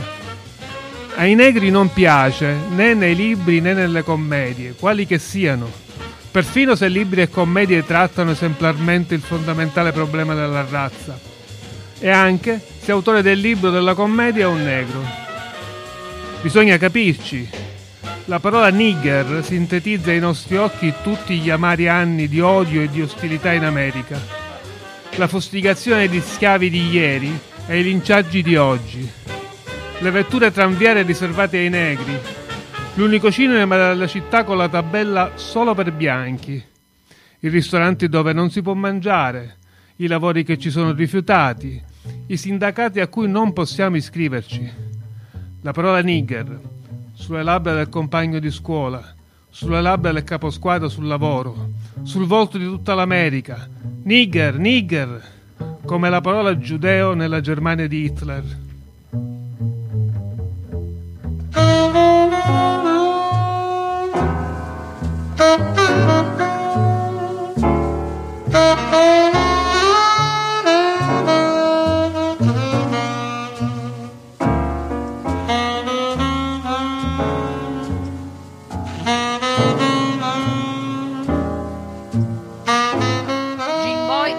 Ai negri non piace, né nei libri né nelle commedie, quali che siano, perfino se libri e commedie trattano esemplarmente il fondamentale problema della razza, e anche se autore del libro o della commedia è un negro. Bisogna capirci. La parola nigger sintetizza ai nostri occhi tutti gli amari anni di odio e di ostilità in America. La fustigazione di schiavi di ieri e i linciaggi di oggi. Le vetture tranviarie riservate ai negri. L'unico cinema della città con la tabella solo per bianchi. I ristoranti dove non si può mangiare. I lavori che ci sono rifiutati. I sindacati a cui non possiamo iscriverci. La parola nigger. Sulle labbra del compagno di scuola. Sulle labbra del caposquadra sul lavoro. Sul volto di tutta l'America. Nigger, nigger, come la parola giudeo nella Germania di Hitler.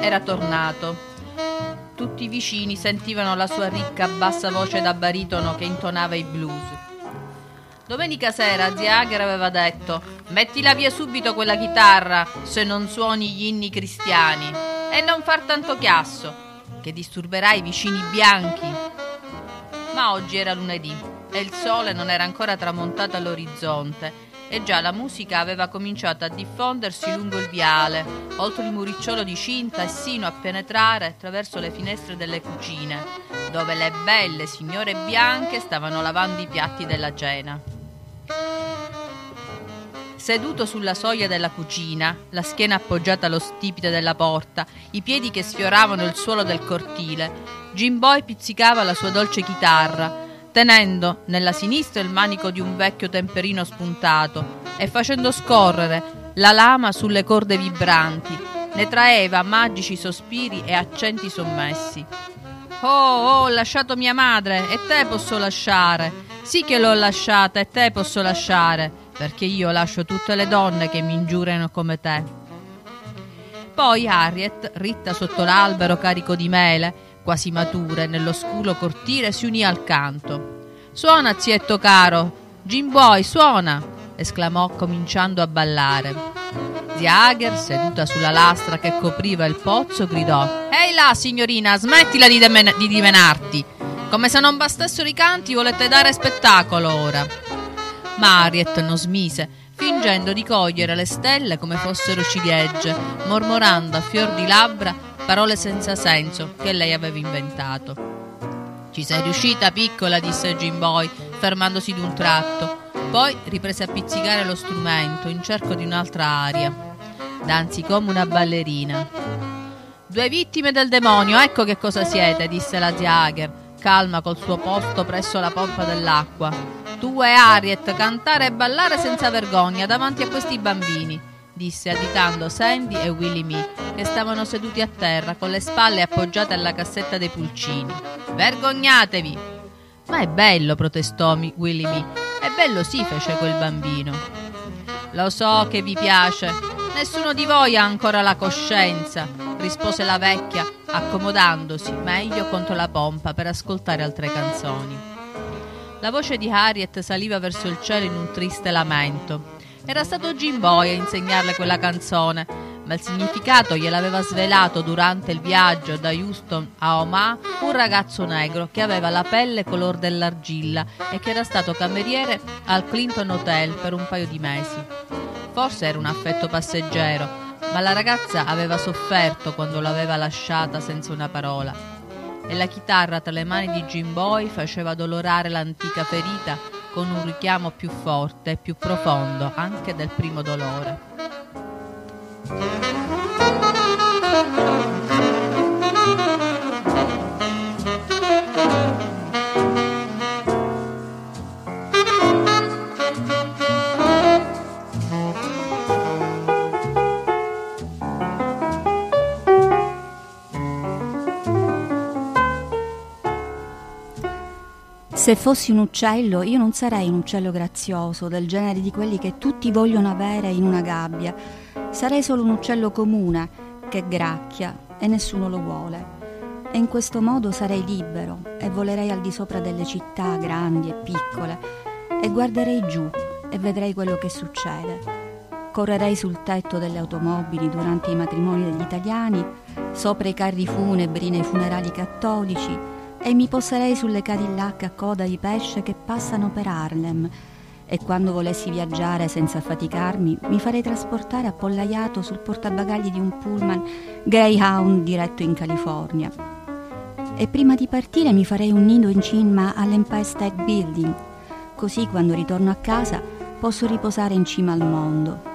Era tornato. Tutti i vicini sentivano la sua ricca bassa voce da baritono che intonava i blues. Domenica sera zia Agar aveva detto: mettila via subito quella chitarra se non suoni gli inni cristiani, e non far tanto chiasso che disturberà i vicini bianchi. Ma oggi era lunedì e il sole non era ancora tramontato all'orizzonte e già la musica aveva cominciato a diffondersi lungo il viale, oltre il muricciolo di cinta e sino a penetrare attraverso le finestre delle cucine, dove le belle signore bianche stavano lavando i piatti della cena. Seduto sulla soglia della cucina, la schiena appoggiata allo stipite della porta, i piedi che sfioravano il suolo del cortile, Jim Boy pizzicava la sua dolce chitarra, tenendo nella sinistra il manico di un vecchio temperino spuntato e facendo scorrere la lama sulle corde vibranti, ne traeva magici sospiri e accenti sommessi. «Oh, oh, ho lasciato mia madre e te posso lasciare, sì che l'ho lasciata e te posso lasciare, perché io lascio tutte le donne che mi ingiurano come te». Poi Harriet, ritta sotto l'albero carico di mele, quasi mature, nell'oscuro cortile, si unì al canto. «Suona, zietto caro! Jim Boy, suona!» esclamò cominciando a ballare. Zia Agar, seduta sulla lastra che copriva il pozzo, gridò: «Ehi là, signorina, smettila di, demen- di dimenarti! Come se non bastassero i canti, volete dare spettacolo ora!» Ma Harriet non smise, fingendo di cogliere le stelle come fossero ciliegie, mormorando a fior di labbra parole senza senso che lei aveva inventato. «Ci sei riuscita, piccola», disse Jim Boy, fermandosi d'un tratto. Poi riprese a pizzicare lo strumento in cerca di un'altra aria. «Danzi come una ballerina». «Due vittime del demonio, ecco che cosa siete», disse la zia Agar, calma col suo posto presso la pompa dell'acqua. «Tu e Harriet cantare e ballare senza vergogna davanti a questi bambini», disse additando Sandy e Willy Mee, che stavano seduti a terra con le spalle appoggiate alla cassetta dei pulcini. «Vergognatevi!» «Ma è bello», protestò Willy Mee. «È bello sì», fece quel bambino. «Lo so che vi piace, nessuno di voi ha ancora la coscienza», rispose la vecchia, accomodandosi meglio contro la pompa per ascoltare altre canzoni. La voce di Harriet saliva verso il cielo in un triste lamento. Era stato Jim Boy a insegnarle quella canzone, ma il significato gliel'aveva svelato durante il viaggio da Houston a Omaha un ragazzo negro che aveva la pelle color dell'argilla e che era stato cameriere al Clinton Hotel per un paio di mesi. Forse era un affetto passeggero, ma la ragazza aveva sofferto quando l'aveva lasciata senza una parola, e la chitarra tra le mani di Jim Boy faceva dolorare l'antica ferita con un richiamo più forte e più profondo anche del primo dolore. Se fossi un uccello, io non sarei un uccello grazioso, del genere di quelli che tutti vogliono avere in una gabbia. Sarei solo un uccello comune, che gracchia e nessuno lo vuole. E in questo modo sarei libero e volerei al di sopra delle città grandi e piccole e guarderei giù e vedrei quello che succede. Correrei sul tetto delle automobili durante i matrimoni degli italiani, sopra i carri funebri nei funerali cattolici, e mi poserei sulle Cadillac a coda di pesce che passano per Harlem, e quando volessi viaggiare senza affaticarmi mi farei trasportare appollaiato sul portabagagli di un pullman Greyhound diretto in California, e prima di partire mi farei un nido in cima all'Empire State Building, così quando ritorno a casa posso riposare in cima al mondo.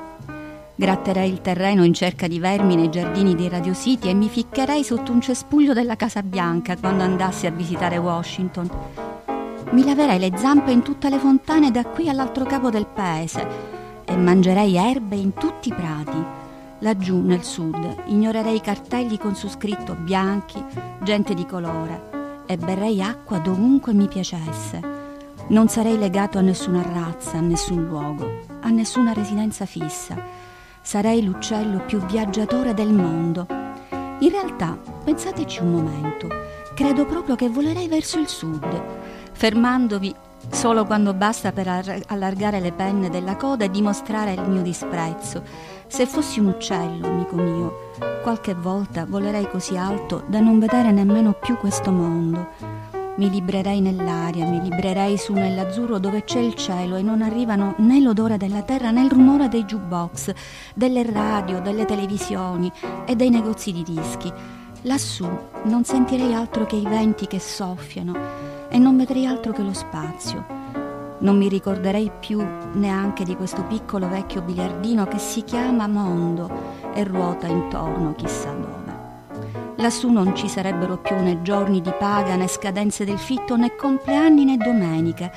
Gratterei il terreno in cerca di vermi nei giardini di Radio City e mi ficcherei sotto un cespuglio della Casa Bianca quando andassi a visitare Washington. Mi laverei le zampe in tutte le fontane da qui all'altro capo del paese e mangerei erbe in tutti i prati. Laggiù nel sud ignorerei i cartelli con su scritto bianchi, gente di colore, e berrei acqua dovunque mi piacesse. Non sarei legato a nessuna razza, a nessun luogo, a nessuna residenza fissa. Sarei l'uccello più viaggiatore del mondo. In realtà, pensateci un momento, credo proprio che volerei verso il sud, fermandovi solo quando basta per allargare le penne della coda e dimostrare il mio disprezzo. Se fossi un uccello, amico mio, qualche volta volerei così alto da non vedere nemmeno più questo mondo. Mi librerei nell'aria, mi librerei su nell'azzurro dove c'è il cielo e non arrivano né l'odore della terra né il rumore dei jukebox, delle radio, delle televisioni e dei negozi di dischi. Lassù non sentirei altro che i venti che soffiano e non vedrei altro che lo spazio. Non mi ricorderei più neanche di questo piccolo vecchio biliardino che si chiama mondo e ruota intorno chissà dove. Lassù non ci sarebbero più né giorni di paga, né scadenze del fitto, né compleanni, né domeniche.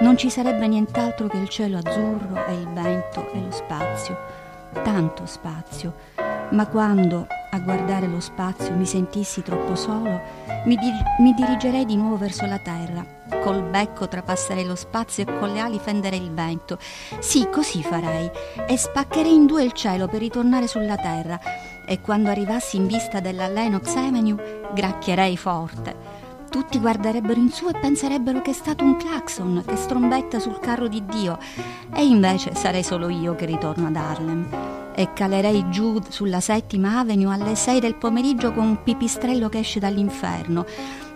Non ci sarebbe nient'altro che il cielo azzurro e il vento e lo spazio. Tanto spazio. Ma quando, a guardare lo spazio, mi sentissi troppo solo, mi, dir- mi dirigerei di nuovo verso la terra. Col becco trapasserei lo spazio e con le ali fenderei il vento. Sì, così farei. E spaccherei in due il cielo per ritornare sulla terra. E quando arrivassi in vista della Lennox Avenue, gracchierei forte. Tutti guarderebbero in su e penserebbero che è stato un clacson che strombetta sul carro di Dio, e invece sarei solo io che ritorno ad Harlem. E calerei giù sulla settima Avenue alle sei del pomeriggio con un pipistrello che esce dall'inferno.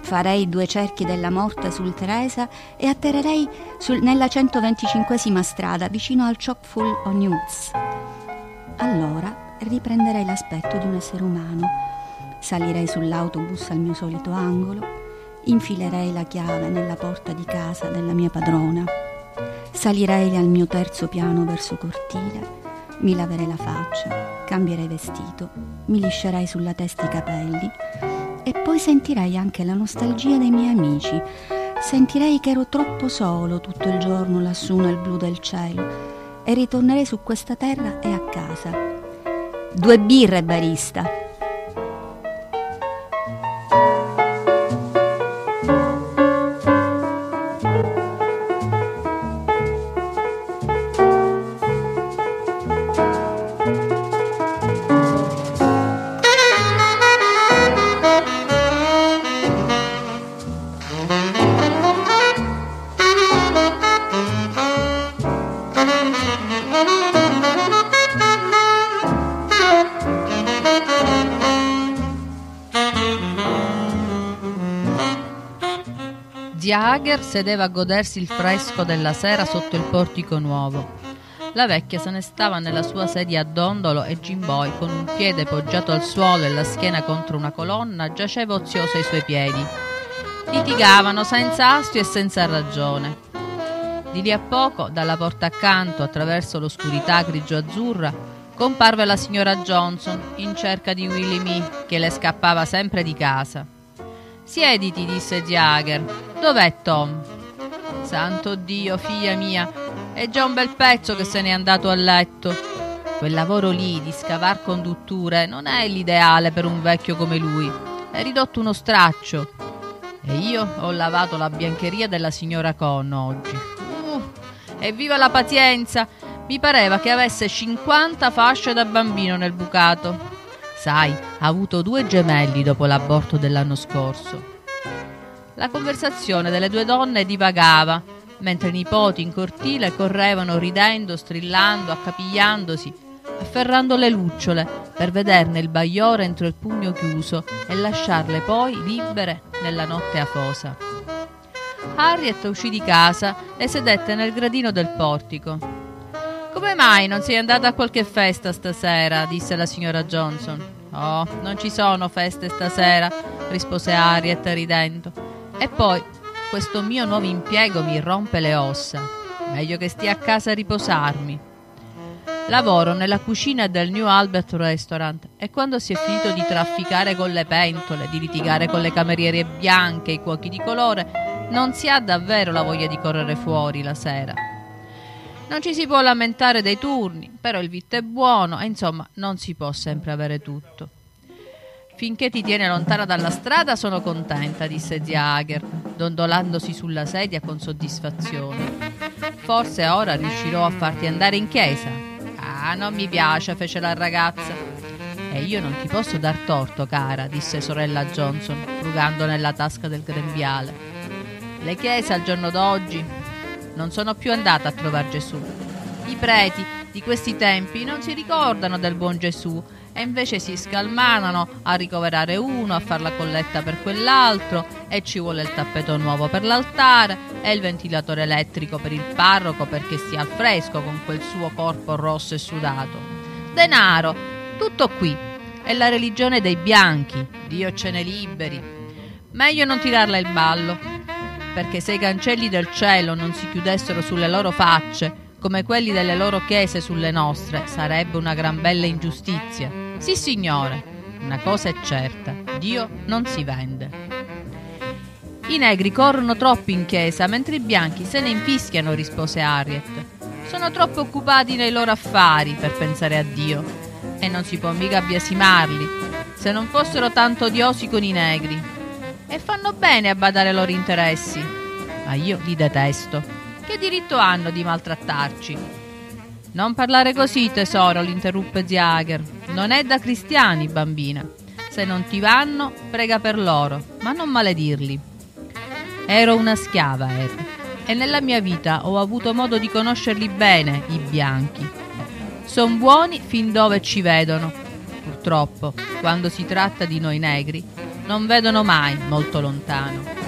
Farei due cerchi della morte sul Teresa e atterrerei sul, nella centoventicinquesima strada vicino al Chock full O'Nuts. Allora riprenderei l'aspetto di un essere umano, salirei sull'autobus al mio solito angolo, infilerei la chiave nella porta di casa della mia padrona, salirei al mio terzo piano verso cortile, mi laverei la faccia, cambierei vestito, mi liscerei sulla testa i capelli e poi sentirei anche la nostalgia dei miei amici, sentirei che ero troppo solo tutto il giorno lassù nel blu del cielo e ritornerei su questa terra e a casa. Due birre, barista. Thank you. Jagger sedeva a godersi il fresco della sera sotto il portico nuovo. La vecchia se ne stava nella sua sedia a dondolo e Jim Boy, con un piede poggiato al suolo e la schiena contro una colonna, giaceva ozioso ai suoi piedi. Litigavano senza astio e senza ragione. Di lì a poco, dalla porta accanto, attraverso l'oscurità grigio-azzurra, comparve la signora Johnson in cerca di Willy Mee, che le scappava sempre di casa. «Siediti», disse Jagger. «Dov'è Tom?» «Santo Dio, figlia mia, è già un bel pezzo che se n'è andato a letto. Quel lavoro lì di scavar condutture non è l'ideale per un vecchio come lui. È ridotto uno straccio. E io ho lavato la biancheria della signora Con oggi. Evviva la pazienza! Mi pareva che avesse cinquanta fasce da bambino nel bucato. Sai, ha avuto due gemelli dopo l'aborto dell'anno scorso». La conversazione delle due donne divagava, mentre i nipoti in cortile correvano ridendo, strillando, accapigliandosi, afferrando le lucciole per vederne il bagliore entro il pugno chiuso e lasciarle poi libere nella notte afosa. Harriet uscì di casa e sedette nel gradino del portico. «Come mai non sei andata a qualche festa stasera?» disse la signora Johnson. «Oh, non ci sono feste stasera», rispose Harriet ridendo. «E poi questo mio nuovo impiego mi rompe le ossa. Meglio che stia a casa a riposarmi. Lavoro nella cucina del New Albert Restaurant e quando si è finito di trafficare con le pentole, di litigare con le cameriere bianche e i cuochi di colore, non si ha davvero la voglia di correre fuori la sera. Non ci si può lamentare dei turni, però il vitto è buono e insomma non si può sempre avere tutto». «Finché ti tiene lontana dalla strada sono contenta», disse Jagger, dondolandosi sulla sedia con soddisfazione. «Forse ora riuscirò a farti andare in chiesa». «Ah, non mi piace», fece la ragazza. «E io non ti posso dar torto, cara», disse sorella Johnson, frugando nella tasca del grembiale. «Le chiese al giorno d'oggi non sono più andate a trovare Gesù. I preti di questi tempi non si ricordano del buon Gesù e invece si scalmanano a ricoverare uno, a far la colletta per quell'altro, e ci vuole il tappeto nuovo per l'altare e il ventilatore elettrico per il parroco perché stia al fresco con quel suo corpo rosso e sudato. Denaro, tutto qui. È la religione dei bianchi, Dio ce ne liberi. Meglio non tirarla il ballo, perché se i cancelli del cielo non si chiudessero sulle loro facce, come quelli delle loro chiese sulle nostre, sarebbe una gran bella ingiustizia. Sì, signore, una cosa è certa, Dio non si vende. I negri corrono troppo in chiesa, mentre i bianchi se ne infischiano», rispose Harriet. «Sono troppo occupati nei loro affari per pensare a Dio, e non si può mica biasimarli, se non fossero tanto odiosi con i negri. E fanno bene a badare ai loro interessi. Ma io li detesto. Che diritto hanno di maltrattarci?» «Non parlare così, tesoro», l'interruppe Jagger. «Non è da cristiani, bambina. Se non ti vanno, prega per loro, ma non maledirli». «Ero una schiava, Harry, e nella mia vita ho avuto modo di conoscerli bene, i bianchi. Son buoni fin dove ci vedono. Purtroppo, quando si tratta di noi negri, non vedono mai molto lontano».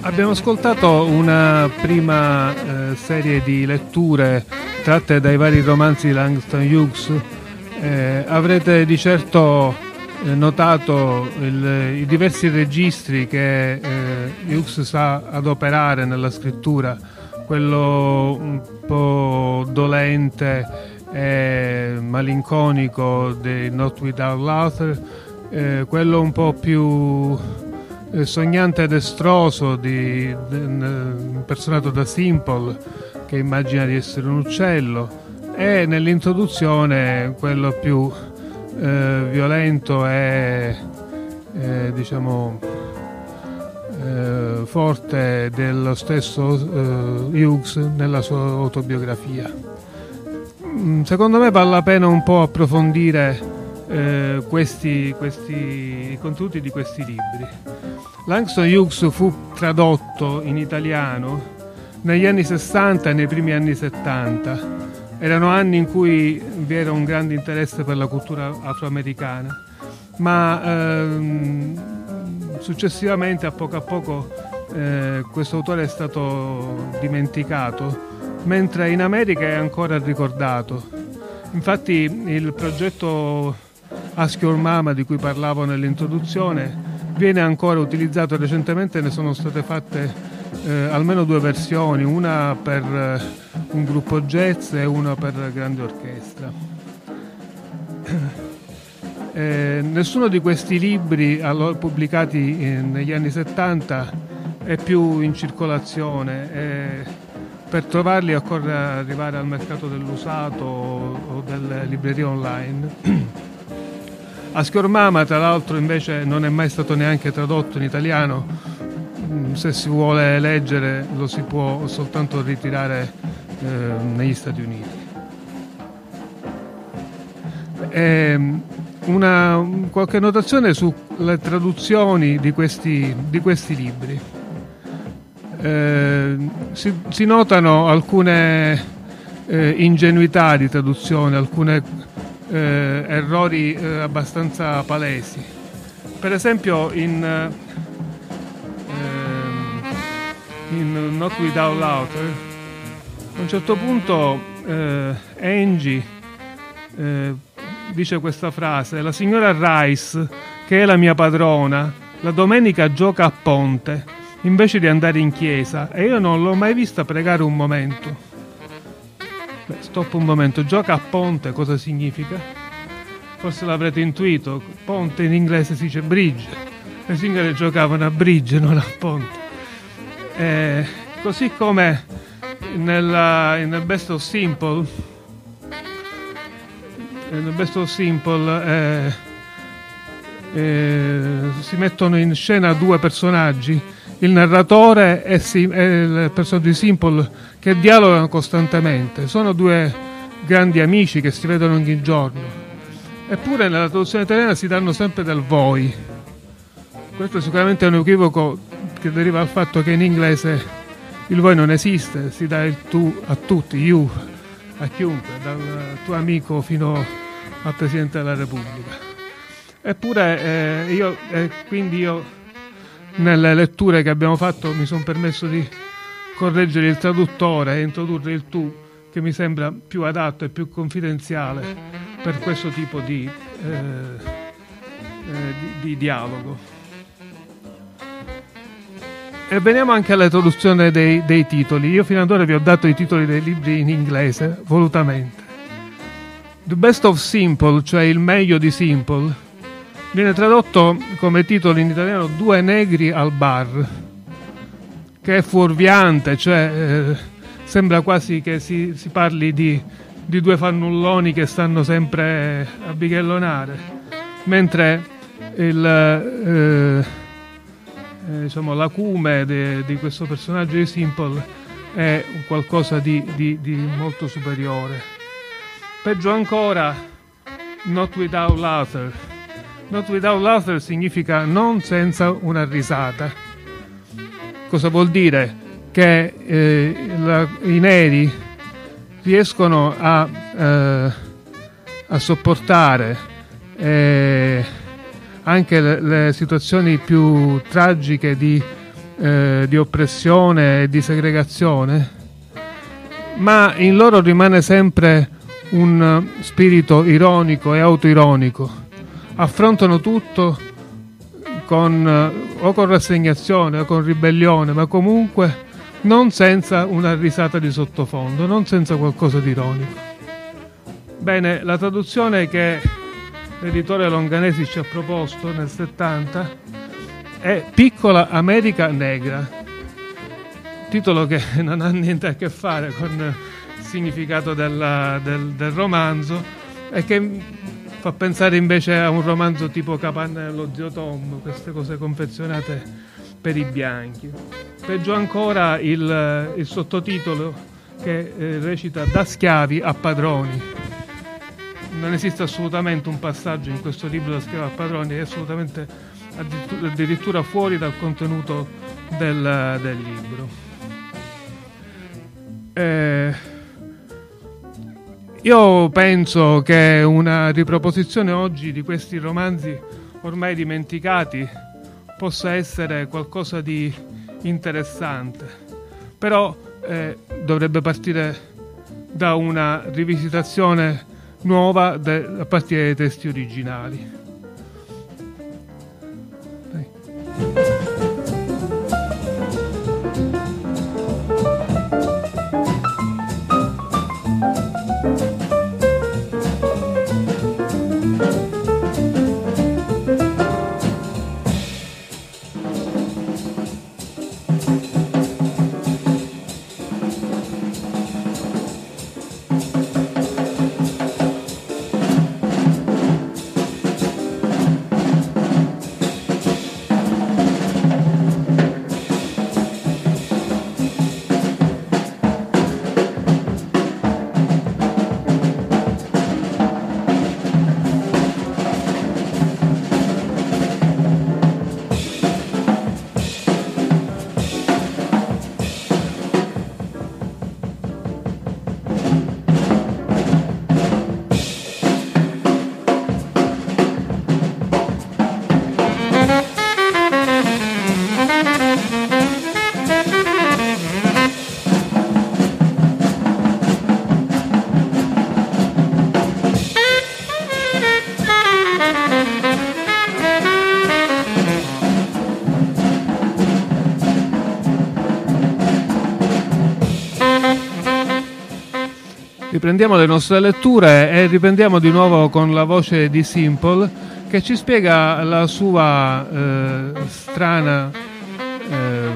Abbiamo ascoltato una prima eh, serie di letture tratte dai vari romanzi di Langston Hughes. Eh, avrete di certo eh, notato il, i diversi registri che eh, Hughes sa adoperare nella scrittura, quello un po' dolente e malinconico di Not Without Laughter, eh, quello un po' più sognante ed estroso di, di, impersonato da Simple, che immagina di essere un uccello, e nell'introduzione quello più eh, violento e eh, diciamo eh, forte dello stesso eh, Hughes nella sua autobiografia. Secondo me vale la pena un po' approfondire eh, questi, questi i contenuti di questi libri. Langston Hughes fu tradotto in italiano negli anni sessanta e nei primi anni settanta. Erano anni in cui vi era un grande interesse per la cultura afroamericana, ma ehm, successivamente a poco a poco eh, questo autore è stato dimenticato, mentre in America è ancora ricordato. Infatti il progetto Ask Your Mama, di cui parlavo nell'introduzione, viene ancora utilizzato. Recentemente ne sono state fatte Eh, almeno due versioni, una per eh, un gruppo jazz e una per grande orchestra. Eh, nessuno di questi libri allora, pubblicati eh, negli anni settanta è più in circolazione. Eh, per trovarli occorre arrivare al mercato dell'usato o, o delle librerie online. Ask Your Mama, tra l'altro, invece non è mai stato neanche tradotto in italiano. Se si vuole leggere lo si può soltanto ritirare eh, negli Stati Uniti. E una, qualche notazione sulle traduzioni di questi, di questi libri. Eh, si, si notano alcune eh, ingenuità di traduzione, alcuni eh, errori eh, abbastanza palesi. Per esempio in... in Not Without Laughter, a un certo punto eh, Angie eh, dice questa frase: la signora Rice, che è la mia padrona, la domenica gioca a ponte invece di andare in chiesa, e io non l'ho mai vista pregare un momento. Beh, stop un momento, gioca a ponte cosa significa? Forse l'avrete intuito, ponte in inglese si dice bridge, le signore giocavano a bridge, non a ponte. Eh, così come nella, nel Best of Simple, nel Best of Simple eh, eh, si mettono in scena due personaggi, il narratore e, sim, e il personaggio di Simple, che dialogano costantemente. Sono due grandi amici che si vedono ogni giorno, eppure nella traduzione italiana si danno sempre del voi. Questo sicuramente è un equivoco che deriva dal fatto che in inglese il voi non esiste, si dà il tu a tutti, you a chiunque, dal tuo amico fino al Presidente della Repubblica. Eppure eh, io, eh, quindi io nelle letture che abbiamo fatto mi sono permesso di correggere il traduttore e introdurre il tu, che mi sembra più adatto e più confidenziale per questo tipo di, eh, eh, di, di dialogo. E veniamo anche alla traduzione dei, dei titoli. Io fino ad ora vi ho dato i titoli dei libri in inglese, volutamente. The Best of Simple, cioè il meglio di Simple, viene tradotto come titolo in italiano Due negri al bar, che è fuorviante, cioè eh, sembra quasi che si, si parli di, di due fannulloni che stanno sempre a bighellonare, mentre il... Eh, Eh, diciamo, l'acume de, di questo personaggio di Simple è qualcosa di, di, di molto superiore. Peggio ancora, Not Without Laughter. Not Without Laughter significa non senza una risata. Cosa vuol dire? Che eh, la, i neri riescono a, eh, a sopportare eh, anche le, le situazioni più tragiche di, eh, di oppressione e di segregazione, ma in loro rimane sempre un spirito ironico e autoironico. Affrontano tutto con, o con rassegnazione o con ribellione, ma comunque non senza una risata di sottofondo, non senza qualcosa di ironico. Bene, la traduzione che l'editore Longanesi ci ha proposto nel settanta è Piccola America Negra, titolo che non ha niente a che fare con il significato della, del, del romanzo, e che fa pensare invece a un romanzo tipo Capanna dello zio Tom, queste cose confezionate per i bianchi. Peggio ancora il, il sottotitolo che eh, recita "Da schiavi a padroni". Non esiste assolutamente un passaggio in questo libro "Da schiavi a padroni", è assolutamente addirittura, addirittura fuori dal contenuto del, del libro. Eh, io penso che una riproposizione oggi di questi romanzi ormai dimenticati possa essere qualcosa di interessante, però eh, dovrebbe partire da una rivisitazione nuova de- a partire dai testi originali. Dai. Riprendiamo le nostre letture e riprendiamo di nuovo con la voce di Simple, che ci spiega la sua eh, strana eh,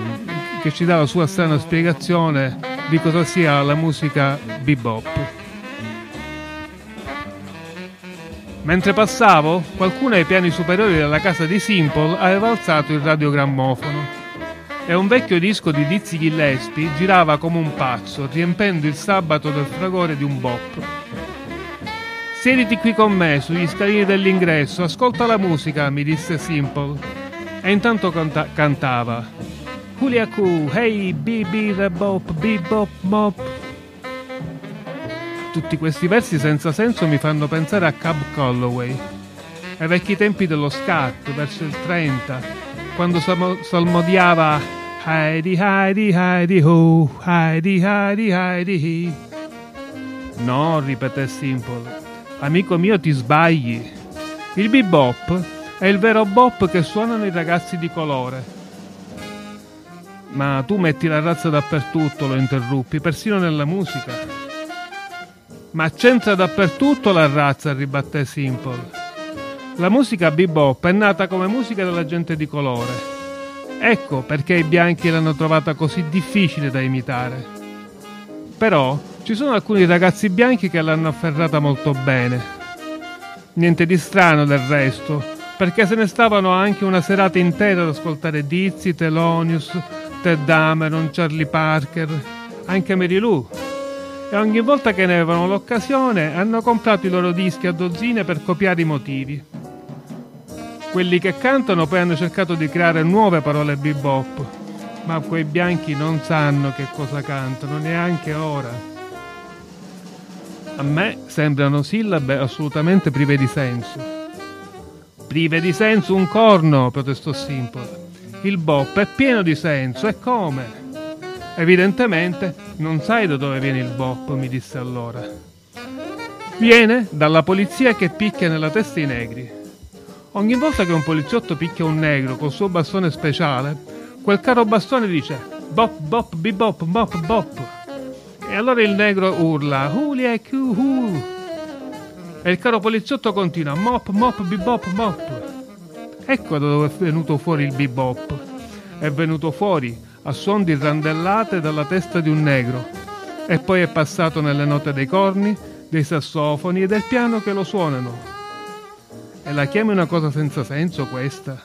che ci dà la sua strana spiegazione di cosa sia la musica bebop. Mentre passavo, qualcuno ai piani superiori della casa di Simple aveva alzato il radiogrammofono e un vecchio disco di Dizzy Gillespie girava come un pazzo, riempendo il sabato del fragore di un bop. "Siediti qui con me sugli scalini dell'ingresso, ascolta la musica", mi disse Simple, e intanto canta- cantava "Huliaku, hey, bibi, rebop, bebop, mop". Tutti questi versi senza senso mi fanno pensare a Cab Calloway, ai vecchi tempi dello scat, verso il trenta, quando salmodiava "Heidi, Heidi, Heidi, ho, Heidi, Heidi, Heidi, hi". "No", ripeté Simple, "amico mio, ti sbagli. Il bebop è il vero bop che suonano i ragazzi di colore". "Ma tu metti la razza dappertutto", lo interruppi, "persino nella musica". "Ma c'entra dappertutto la razza", ribatté Simple. "La musica bebop è nata come musica della gente di colore. Ecco perché i bianchi l'hanno trovata così difficile da imitare. Però ci sono alcuni ragazzi bianchi che l'hanno afferrata molto bene. Niente di strano del resto, perché se ne stavano anche una serata intera ad ascoltare Dizzy, Thelonious, Ted Dameron, Charlie Parker, anche Mary Lou. E ogni volta che ne avevano l'occasione hanno comprato i loro dischi a dozzine per copiare i motivi. Quelli che cantano poi hanno cercato di creare nuove parole bebop, ma quei bianchi non sanno che cosa cantano, neanche ora. A me sembrano sillabe assolutamente prive di senso". "Prive di senso un corno", protestò Simple. "Il bop è pieno di senso, e come? Evidentemente non sai da dove viene il bop", mi disse allora. "Viene dalla polizia che picchia nella testa i negri. Ogni volta che un poliziotto picchia un negro col suo bastone speciale, quel caro bastone dice bop bop bibop bop bop, e allora il negro urla huliakuhu, e il caro poliziotto continua mop mop bibop mop. Ecco da dove è venuto fuori il bebop. È venuto fuori a suon di randellate dalla testa di un negro, e poi è passato nelle note dei corni, dei sassofoni e del piano che lo suonano. E la chiami una cosa senza senso, questa?"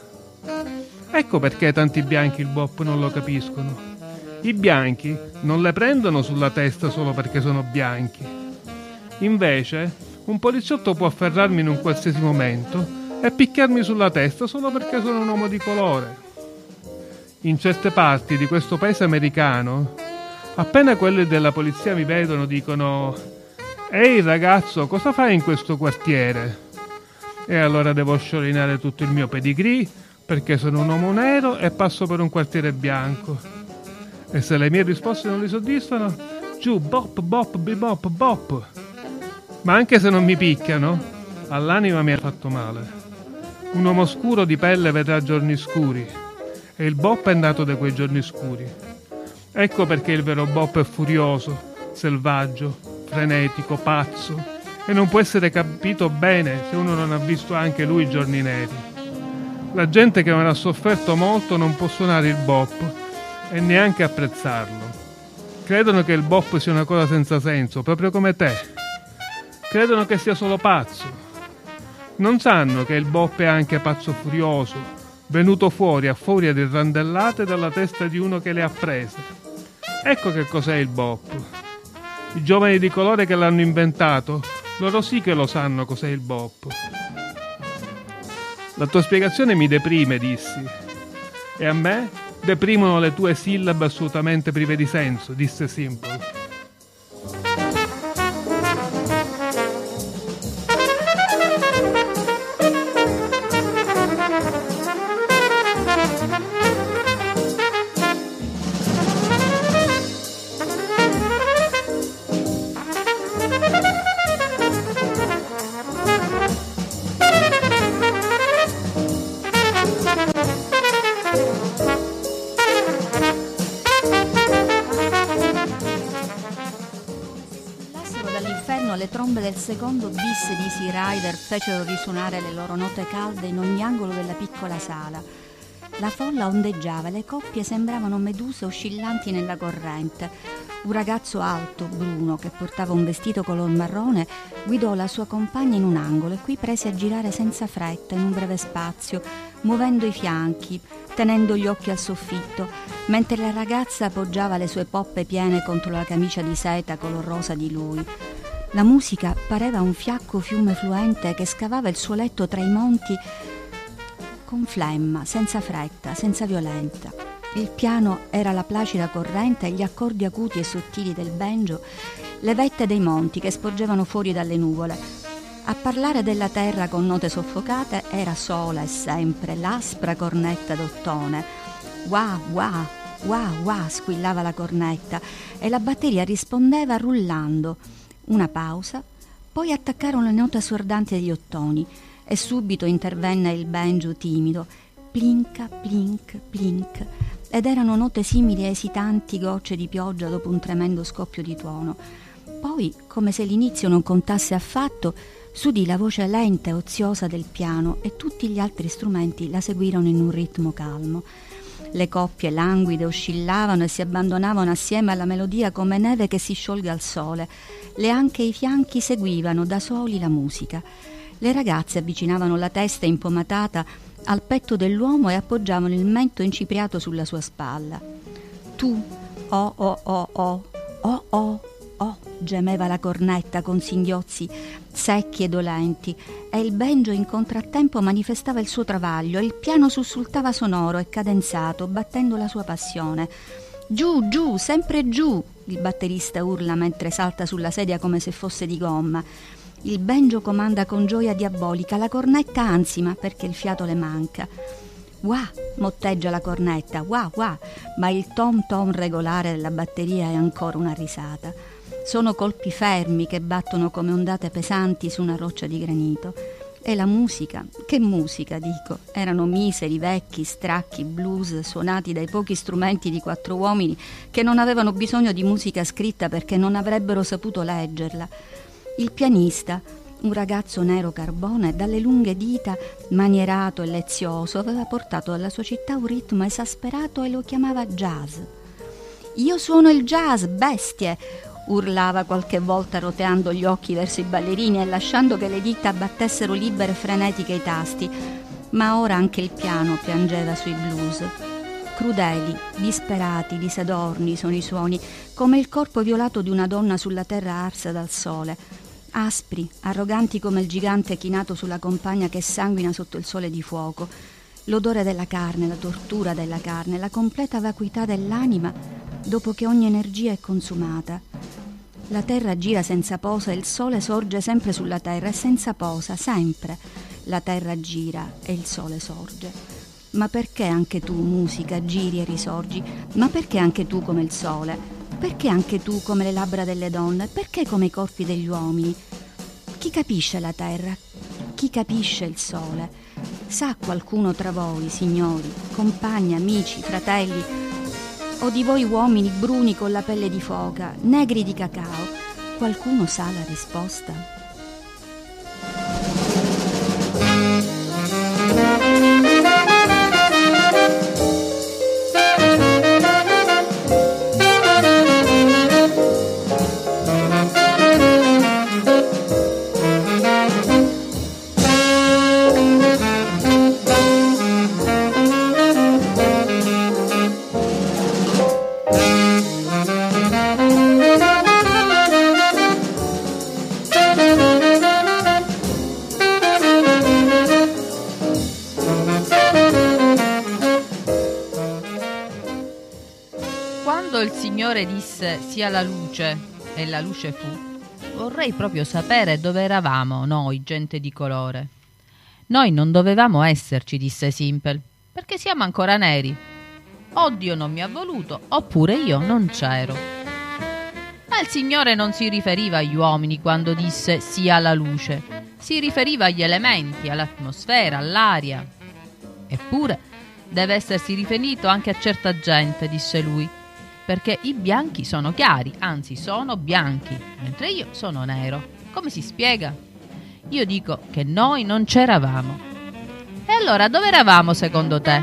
Ecco perché tanti bianchi il bop non lo capiscono. I bianchi non le prendono sulla testa solo perché sono bianchi. Invece, un poliziotto può afferrarmi in un qualsiasi momento e picchiarmi sulla testa solo perché sono un uomo di colore. In certe parti di questo paese americano, appena quelli della polizia mi vedono dicono: «Ehi ragazzo, cosa fai in questo quartiere?» E allora devo sciorinare tutto il mio pedigree, perché sono un uomo nero e passo per un quartiere bianco. E se le mie risposte non li soddisfano, giù bop bop bibop bop. Ma anche se non mi picchiano, all'anima mi ha fatto male. Un uomo scuro di pelle vedrà giorni scuri. E il bop è nato da quei giorni scuri. Ecco perché il vero bop è furioso, selvaggio, frenetico, pazzo, e non può essere capito bene se uno non ha visto anche lui i giorni neri. La gente che non ha sofferto molto non può suonare il bop e neanche apprezzarlo. Credono che il bop sia una cosa senza senso, proprio come te. Credono che sia solo pazzo. Non sanno che il bop è anche pazzo furioso, venuto fuori a furia di randellate dalla testa di uno che le ha prese. Ecco che cos'è il bop. I giovani di colore che l'hanno inventato, loro sì che lo sanno cos'è il bop. La tua spiegazione mi deprime, dissi. E a me deprimono le tue sillabe assolutamente prive di senso, disse Simple. Secondo bis di Easy Rider fecero risuonare le loro note calde in ogni angolo della piccola sala. La folla ondeggiava, le coppie sembravano meduse oscillanti nella corrente. Un ragazzo alto, bruno, che portava un vestito color marrone, guidò la sua compagna in un angolo e qui prese a girare senza fretta in un breve spazio, muovendo i fianchi, tenendo gli occhi al soffitto, mentre la ragazza appoggiava le sue poppe piene contro la camicia di seta color rosa di lui. La musica pareva un fiacco fiume fluente che scavava il suo letto tra i monti con flemma, senza fretta, senza violenza. Il piano era la placida corrente e gli accordi acuti e sottili del banjo, le vette dei monti che sporgevano fuori dalle nuvole. A parlare della terra con note soffocate era sola e sempre l'aspra cornetta d'ottone. Wah, wah, wah, wah, squillava la cornetta e la batteria rispondeva rullando. Una pausa, poi attaccarono le note assordanti degli ottoni e subito intervenne il banjo timido, plinca, plink, plink, ed erano note simili a esitanti gocce di pioggia dopo un tremendo scoppio di tuono. Poi, come se l'inizio non contasse affatto, s'udì la voce lenta e oziosa del piano e tutti gli altri strumenti la seguirono in un ritmo calmo. Le coppie languide oscillavano e si abbandonavano assieme alla melodia come neve che si sciolga al sole. Le anche i fianchi seguivano da soli la musica. Le ragazze avvicinavano la testa impomatata al petto dell'uomo e appoggiavano il mento incipriato sulla sua spalla. Tu, oh oh oh oh, oh oh oh, gemeva la cornetta con singhiozzi secchi e dolenti, e il banjo in contrattempo manifestava il suo travaglio e il piano sussultava sonoro e cadenzato, battendo la sua passione. Giù, giù, sempre giù, il batterista urla mentre salta sulla sedia come se fosse di gomma. Il banjo comanda con gioia diabolica, la cornetta ansima perché il fiato le manca. Wah, motteggia la cornetta, wah wah, ma il tom tom regolare della batteria è ancora una risata. Sono colpi fermi che battono come ondate pesanti su una roccia di granito. E la musica, che musica, dico, erano miseri, vecchi, stracchi, blues, suonati dai pochi strumenti di quattro uomini che non avevano bisogno di musica scritta perché non avrebbero saputo leggerla. Il pianista, un ragazzo nero carbone, dalle lunghe dita, manierato e lezioso, aveva portato dalla sua città un ritmo esasperato e lo chiamava jazz. «Io suono il jazz, bestie!» urlava qualche volta roteando gli occhi verso i ballerini e lasciando che le dita battessero libere e frenetiche i tasti, ma ora anche il piano piangeva sui blues. Crudeli, disperati, disadorni sono i suoni, come il corpo violato di una donna sulla terra arsa dal sole, aspri, arroganti come il gigante chinato sulla compagna che sanguina sotto il sole di fuoco. L'odore della carne, la tortura della carne, la completa vacuità dell'anima dopo che ogni energia è consumata. La terra gira senza posa e il sole sorge sempre sulla terra e senza posa, sempre. La terra gira e il sole sorge. Ma perché anche tu, musica, giri e risorgi? Ma perché anche tu come il sole? Perché anche tu come le labbra delle donne? Perché come i corpi degli uomini? Chi capisce la terra? Chi capisce il sole? Sa qualcuno tra voi, signori, compagni, amici, fratelli, o di voi uomini bruni con la pelle di foca, negri di cacao, qualcuno sa la risposta? Disse sia la luce, e la luce fu. Vorrei proprio sapere dove eravamo noi, gente di colore. Noi non dovevamo esserci, disse Simple, perché siamo ancora neri. O Dio non mi ha voluto, oppure io non c'ero. Ma il Signore non si riferiva agli uomini quando disse sia la luce, si riferiva agli elementi, all'atmosfera, all'aria. Eppure deve essersi riferito anche a certa gente, disse lui, perché i bianchi sono chiari, anzi sono bianchi, mentre io sono nero. Come si spiega? Io dico che noi non c'eravamo. E allora dove eravamo secondo te?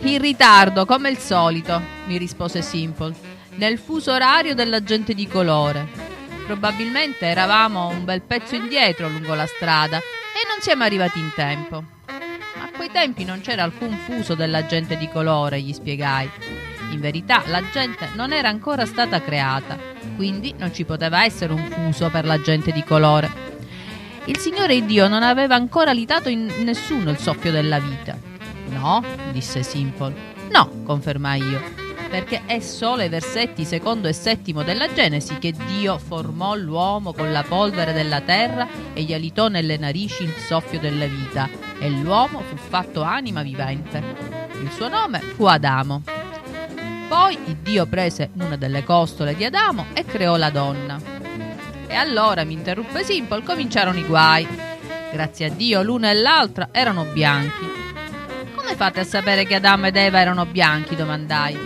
In ritardo, come il solito, mi rispose Simple, nel fuso orario della gente di colore. Probabilmente eravamo un bel pezzo indietro lungo la strada e non siamo arrivati in tempo. A quei tempi non c'era alcun fuso della gente di colore, gli spiegai. In verità la gente non era ancora stata creata, quindi non ci poteva essere un fuso per la gente di colore. Il Signore Dio non aveva ancora litato in nessuno il soffio della vita. No, disse Simple. No, confermai io, perché è solo ai versetti secondo e settimo della Genesi che Dio formò l'uomo con la polvere della terra e gli alitò nelle narici il soffio della vita, e l'uomo fu fatto anima vivente. Il suo nome fu Adamo. Poi Dio prese una delle costole di Adamo e creò la donna. E allora, mi interruppe Simple, cominciarono i guai. Grazie a Dio l'una e l'altra erano bianchi. Come fate a sapere che Adamo ed Eva erano bianchi? Domandai.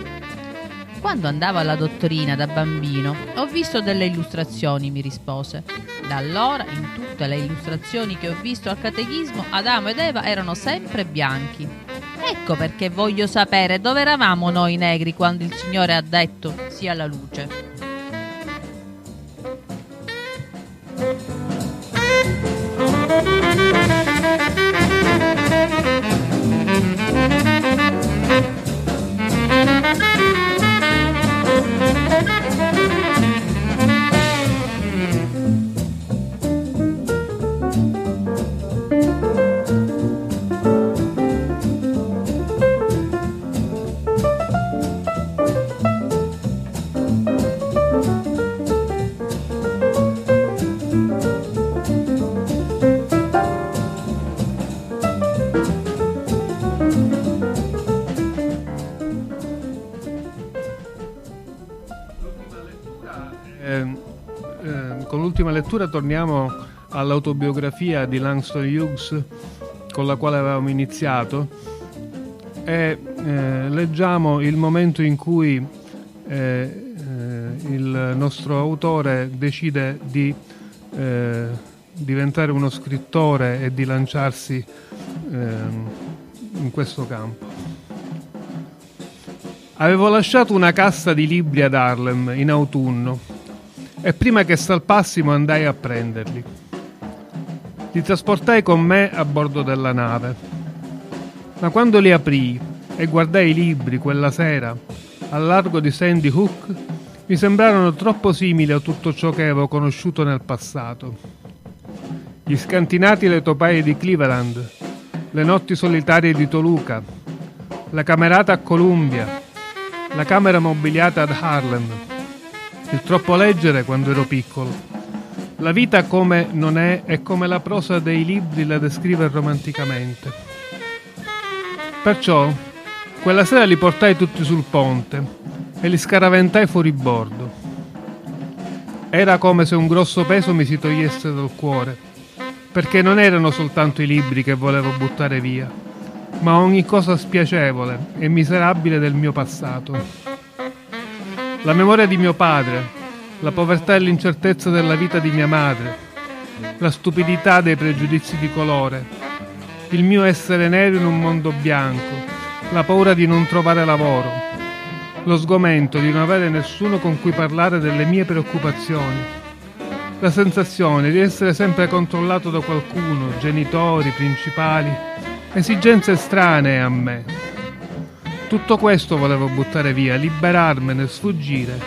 Quando andavo alla dottrina da bambino ho visto delle illustrazioni, mi rispose. Da allora in tutte le illustrazioni che ho visto al catechismo Adamo ed Eva erano sempre bianchi. Ecco perché voglio sapere dove eravamo noi negri quando il Signore ha detto sia la luce. Lettura torniamo all'autobiografia di Langston Hughes con la quale avevamo iniziato e eh, leggiamo il momento in cui eh, eh, il nostro autore decide di eh, diventare uno scrittore e di lanciarsi eh, in questo campo. Avevo lasciato una cassa di libri ad Harlem in autunno e prima che salpassimo andai a prenderli. Li trasportai con me a bordo della nave. Ma quando li aprii e guardai i libri quella sera al largo di Sandy Hook, mi sembrarono troppo simili a tutto ciò che avevo conosciuto nel passato. Gli scantinati le topaie di Cleveland, le notti solitarie di Toluca, la camerata a Columbia, la camera mobiliata ad Harlem, il troppo leggere quando ero piccolo, la vita come non è e come la prosa dei libri la descrive romanticamente. Perciò quella sera li portai tutti sul ponte e li scaraventai fuori bordo. Era come se un grosso peso mi si togliesse dal cuore, perché non erano soltanto i libri che volevo buttare via, ma ogni cosa spiacevole e miserabile del mio passato. La memoria di mio padre, la povertà e l'incertezza della vita di mia madre, la stupidità dei pregiudizi di colore, il mio essere nero in un mondo bianco, la paura di non trovare lavoro, lo sgomento di non avere nessuno con cui parlare delle mie preoccupazioni, la sensazione di essere sempre controllato da qualcuno, genitori, principali, esigenze estranee a me. Tutto questo volevo buttare via, liberarmene, sfuggire.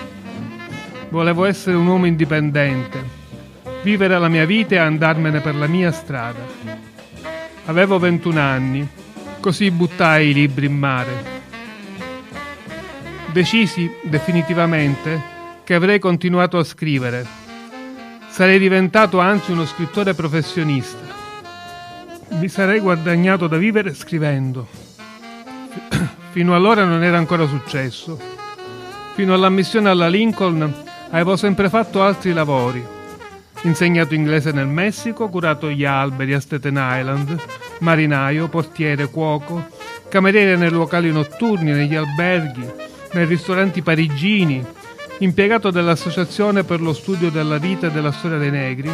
Volevo essere un uomo indipendente, vivere la mia vita e andarmene per la mia strada. Avevo ventuno anni, così buttai i libri in mare. Decisi definitivamente che avrei continuato a scrivere. Sarei diventato anzi uno scrittore professionista. Mi sarei guadagnato da vivere scrivendo. Fino allora non era ancora successo. Fino all'ammissione alla Lincoln avevo sempre fatto altri lavori, insegnato inglese nel Messico, curato gli alberi a Staten Island, marinaio, portiere, cuoco, cameriere nei locali notturni, negli alberghi, nei ristoranti parigini, impiegato dell'Associazione per lo studio della vita e della storia dei negri,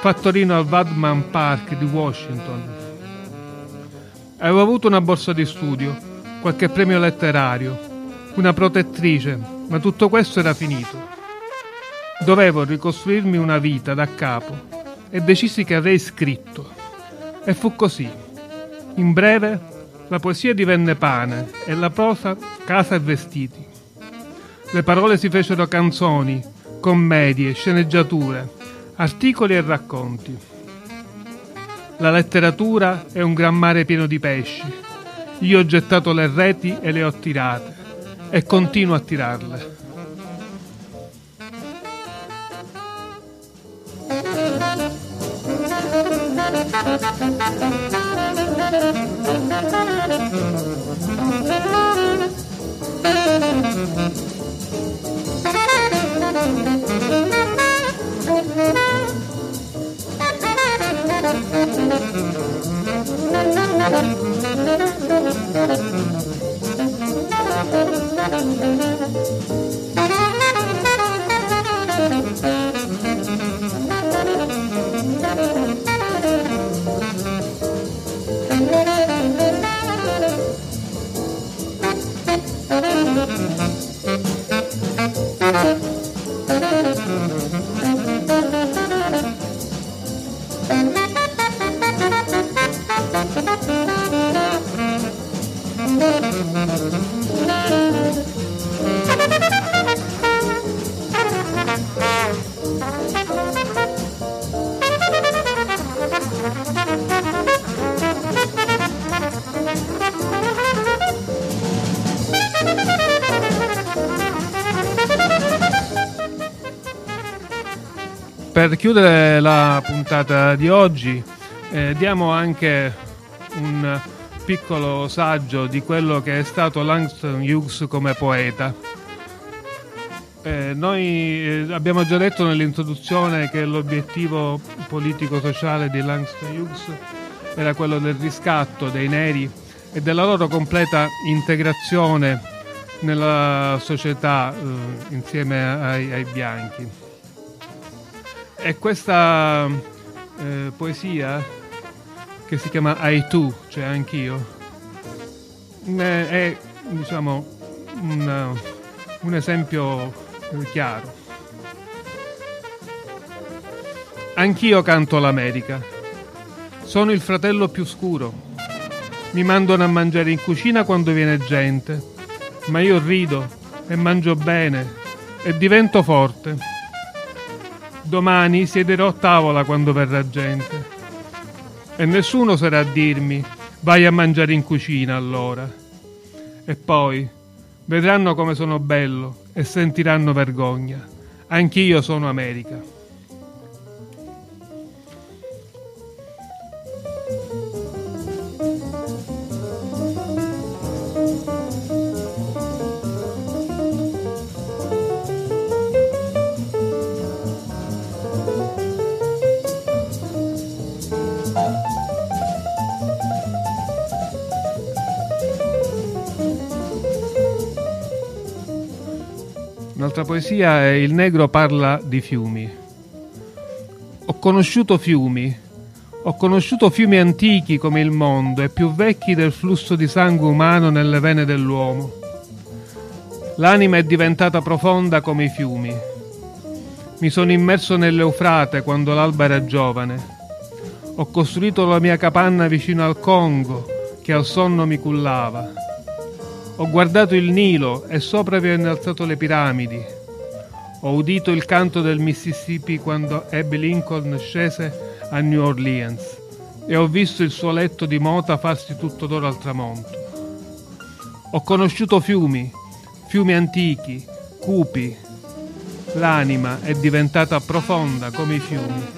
fattorino al Wadman Park di Washington. Avevo avuto una borsa di studio, qualche premio letterario, una protettrice, ma tutto questo era finito. Dovevo ricostruirmi una vita da capo e decisi che avrei scritto. E fu così. In breve, la poesia divenne pane e la prosa casa e vestiti. Le parole si fecero canzoni, commedie, sceneggiature, articoli e racconti. La letteratura è un gran mare pieno di pesci. Io ho gettato le reti e le ho tirate e continuo a tirarle. Per chiudere la puntata di oggi eh, diamo anche un piccolo saggio di quello che è stato Langston Hughes come poeta. Eh, noi abbiamo già detto nell'introduzione che l'obiettivo politico-sociale di Langston Hughes era quello del riscatto dei neri e della loro completa integrazione nella società eh, insieme ai, ai bianchi. E questa eh, poesia che si chiama I Too, cioè anch'io, eh, è diciamo un, un esempio chiaro. Anch'io canto l'America, sono il fratello più scuro, Mi mandano a mangiare in cucina quando viene gente, ma io rido e mangio bene e divento forte. Domani siederò a tavola quando verrà gente e nessuno sarà a dirmi vai a mangiare in cucina allora. E poi vedranno come sono bello e sentiranno vergogna. Anch'io sono America. Un'altra poesia è Il negro parla di fiumi. Ho conosciuto fiumi, ho conosciuto fiumi antichi come il mondo e più vecchi del flusso di sangue umano nelle vene dell'uomo. L'anima è diventata profonda come i fiumi. Mi sono immerso nell'Eufrate quando l'alba era giovane. Ho costruito la mia capanna vicino al Congo che al sonno mi cullava. Ho guardato il Nilo e sopra vi ho innalzato le piramidi. Ho udito il canto del Mississippi quando Abe Lincoln scese a New Orleans e ho visto il suo letto di mota farsi tutto d'oro al tramonto. Ho conosciuto fiumi, fiumi antichi, cupi. L'anima è diventata profonda come i fiumi.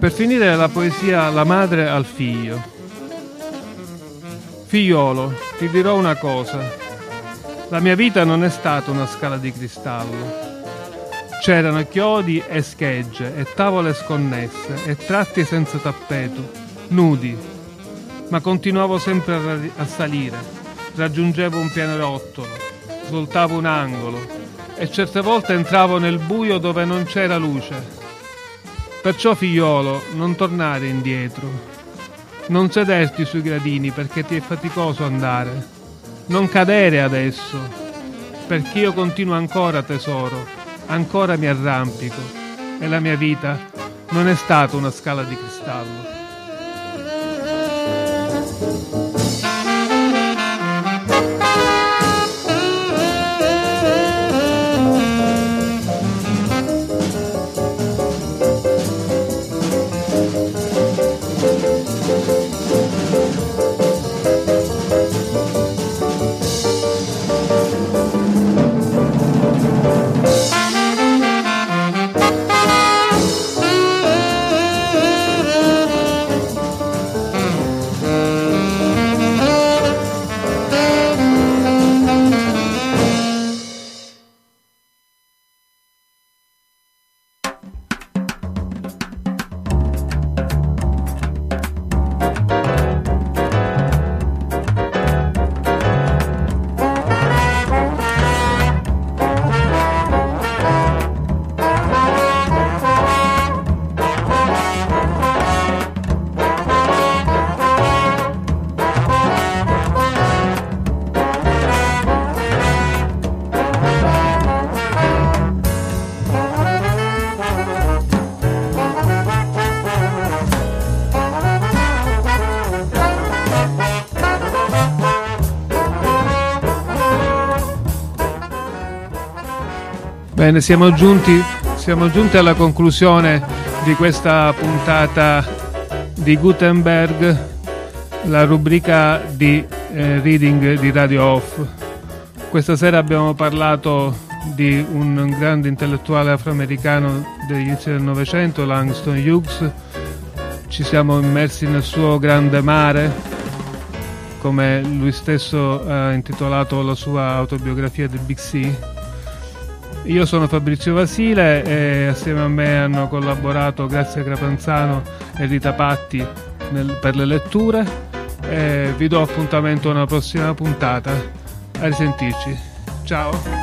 Per finire la poesia La madre al figlio. Figliolo, ti dirò una cosa. La mia vita non è stata una scala di cristallo. C'erano chiodi e schegge e tavole sconnesse e tratti senza tappeto, nudi. Ma continuavo sempre a, ra- a salire. Raggiungevo un pianerottolo, svoltavo un angolo e certe volte entravo nel buio dove non c'era luce. Perciò, figliolo, non tornare indietro. Non sederti sui gradini perché ti è faticoso andare. Non cadere adesso, perché io continuo ancora, tesoro, ancora mi arrampico e la mia vita non è stata una scala di cristallo. Bene, siamo giunti, siamo giunti alla conclusione di questa puntata di Gutenberg, la rubrica di eh, Reading di Radio Off. Questa sera abbiamo parlato di un grande intellettuale afroamericano degli inizi del Novecento, Langston Hughes. Ci siamo immersi nel suo grande mare, come lui stesso ha intitolato la sua autobiografia The Big Sea. Io sono Fabrizio Vasile e assieme a me hanno collaborato Grazia Capanzano e Rita Patti nel, per le letture. E vi do appuntamento a una prossima puntata. A risentirci. Ciao.